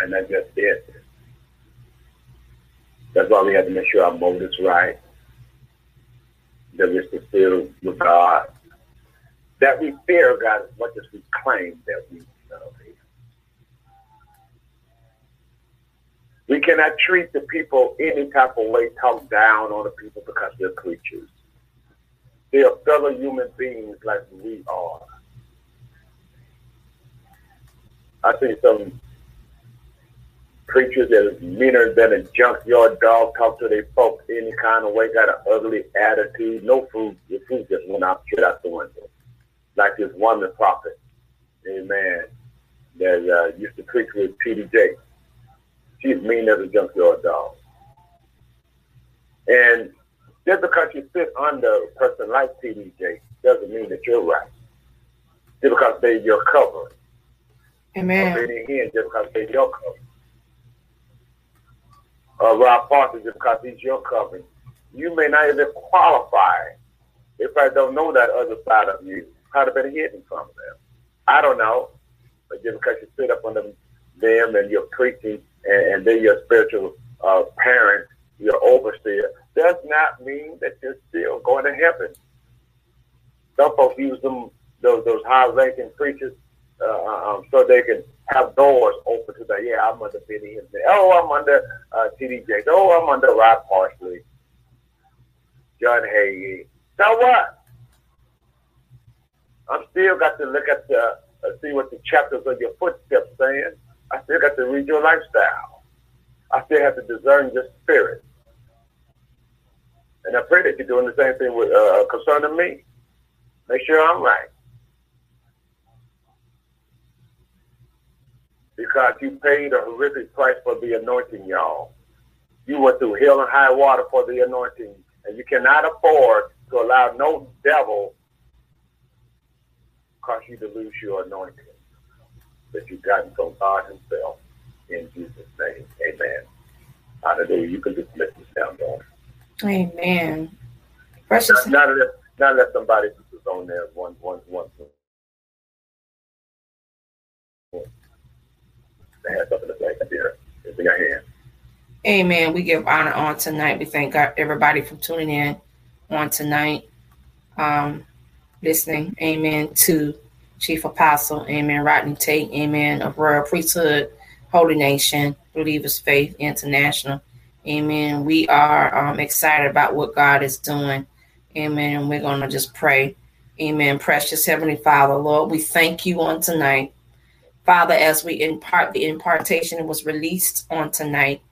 And that's just it. That's why we have to make sure our motive is right, that we're sincere with God, that we fear God as much as we claim that we love Him. We cannot treat the people any type of way, talk down on the people because they're creatures. They are fellow human beings like we are. I see some preachers that is meaner than a junkyard dog, talk to their folks any kind of way, got an ugly attitude, no food. The food just went out, shit out the window. Like this one prophet, amen, that used to preach with T.D. Jakes. She's mean as a junkyard dog. And just because you sit under a person like T.D. Jakes doesn't mean that you're right. Just because they're your cover. Amen. Or Benny Hinn, just because they're your cover. Or Rob Parsley, just because he's your cover. You may not even qualify. They probably don't know that other side of you. Might have been hidden from them. I don't know. But just because you sit up under them and you're preaching, and then your spiritual parent, your overseer, does not mean that you're still going to heaven. Some folks use them, those high-ranking preachers, so they can have doors open to them. Yeah, I'm under Benny Hinn. Oh, I'm under T.D. Jakes. Oh, I'm under Rob Parsley, John Hagee. So what? I'm still got to look at see what the chapters of your footsteps saying. I still got to read your lifestyle. I still have to discern your spirit. And I pray that you're doing the same thing with concerning me. Make sure I'm right. Because you paid a horrific price for the anointing, y'all. You went through hell and high water for the anointing. And you cannot afford to allow no devil cause you to lose your anointing that you've gotten from God himself, in Jesus' name. Amen. Hallelujah. You can just let this down, Lord. Amen. Not let somebody who's on there one. They have something to say. It's in your hand. Amen. We give honor on tonight. We thank God, everybody, for tuning in on tonight, listening. Amen. To Chief Apostle. Amen. Rodney Tate. Amen. Of Royal Priesthood, Holy Nation, Believers Faith International. Amen. We are excited about what God is doing. Amen. And we're going to just pray. Amen. Precious Heavenly Father, Lord, we thank you on tonight. Father, as we impart the impartation that was released on tonight,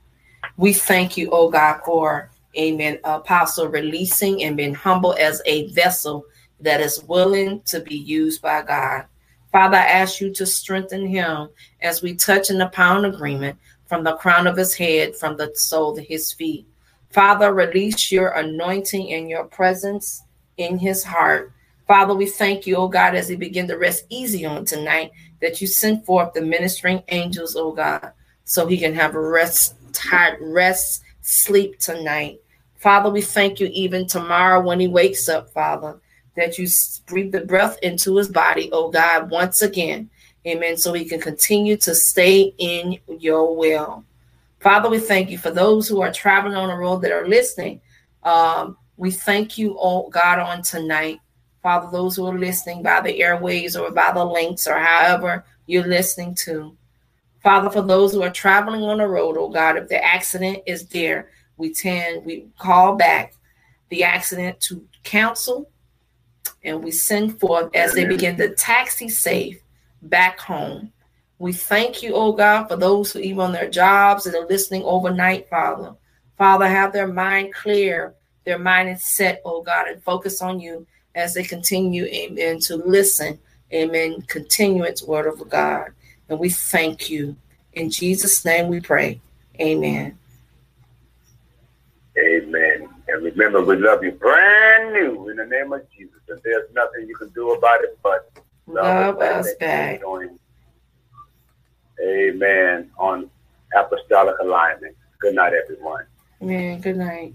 we thank you, oh God, for, amen, Apostle releasing and being humble as a vessel that is willing to be used by God. Father, I ask you to strengthen him as we touch in the pound agreement from the crown of his head, from the sole of his feet. Father, release your anointing and your presence in his heart. Father, we thank you, oh God, as he begins to rest easy on tonight, that you send forth the ministering angels, oh God, so he can have a rest, tired rest, sleep tonight. Father, we thank you even tomorrow when he wakes up, Father, that you breathe the breath into his body, oh God, once again. Amen. So he can continue to stay in your will. Father, we thank you for those who are traveling on the road that are listening. We thank you, oh God, on tonight. Father, those who are listening by the airways or by the links or however you're listening to. Father, for those who are traveling on the road, oh God, if the accident is there, we call back the accident to counsel, and we send forth as they begin to taxi safe back home. We thank you, oh God, for those who even on their jobs and are listening overnight, Father. Father, have their mind clear, their mind is set, oh God, and focus on you as they continue, amen, to listen, amen, continuance word of God. And we thank you. In Jesus' name we pray. Amen. Amen. And remember, we love you brand new in the name of Jesus. And there's nothing you can do about it but love us back. Amen. On Apostolic Alignment. Good night, everyone. Amen. Good night.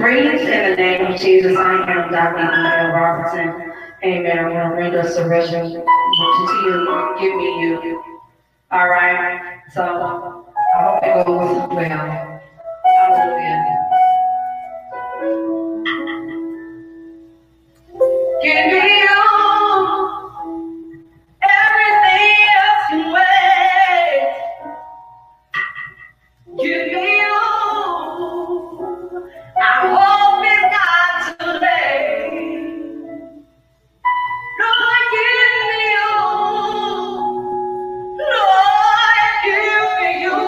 Greetings in the name of Jesus. I am Dr. E. Robertson. Amen. I'm going to read a scripture. Give me you. All right. So I hope it goes well. Hallelujah. Give me you. Everything else can wait. Give me you. I hope it's not too late. Lord, give me you. Lord, give me you.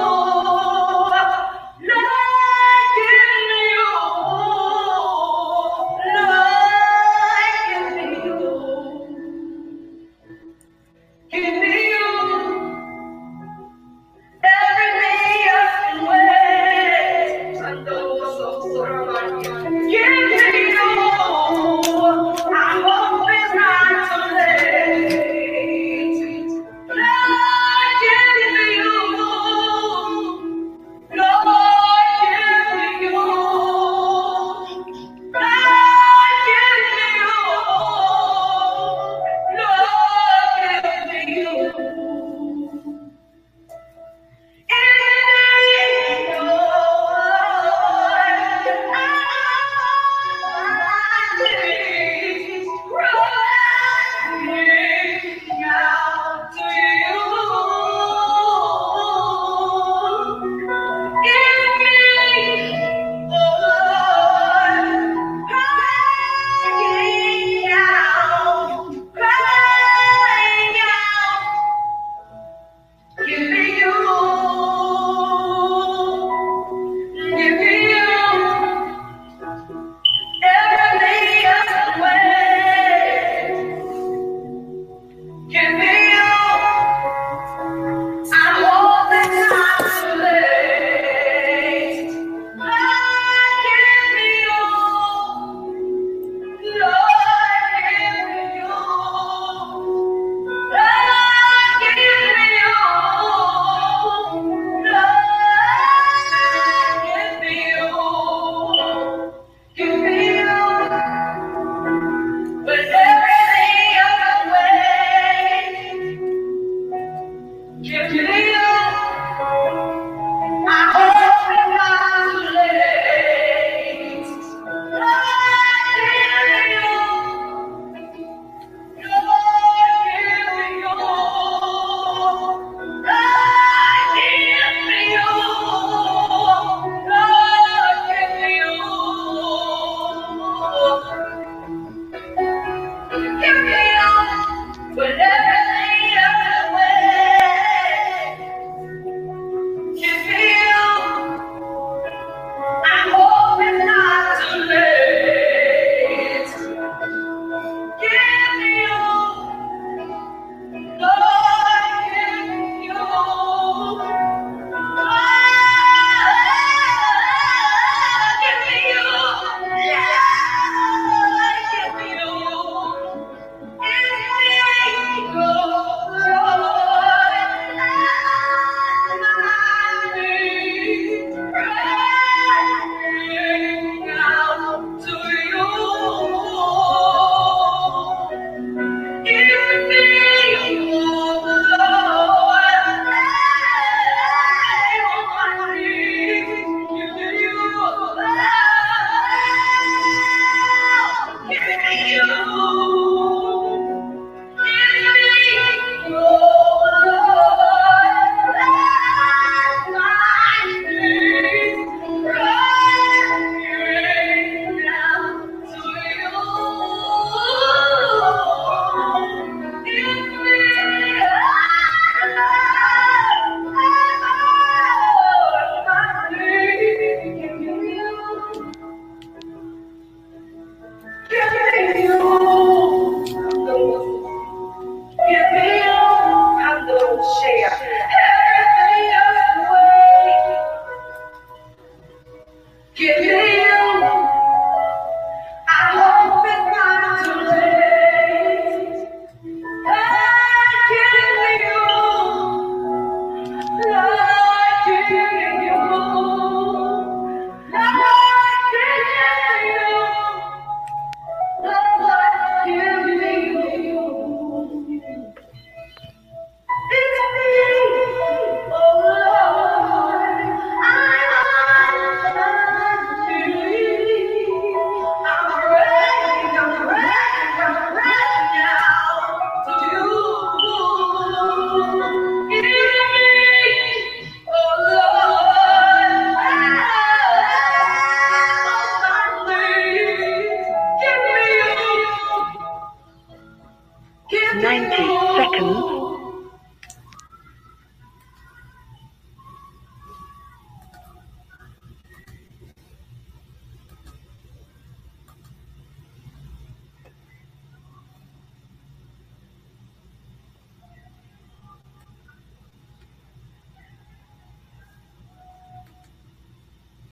90 seconds.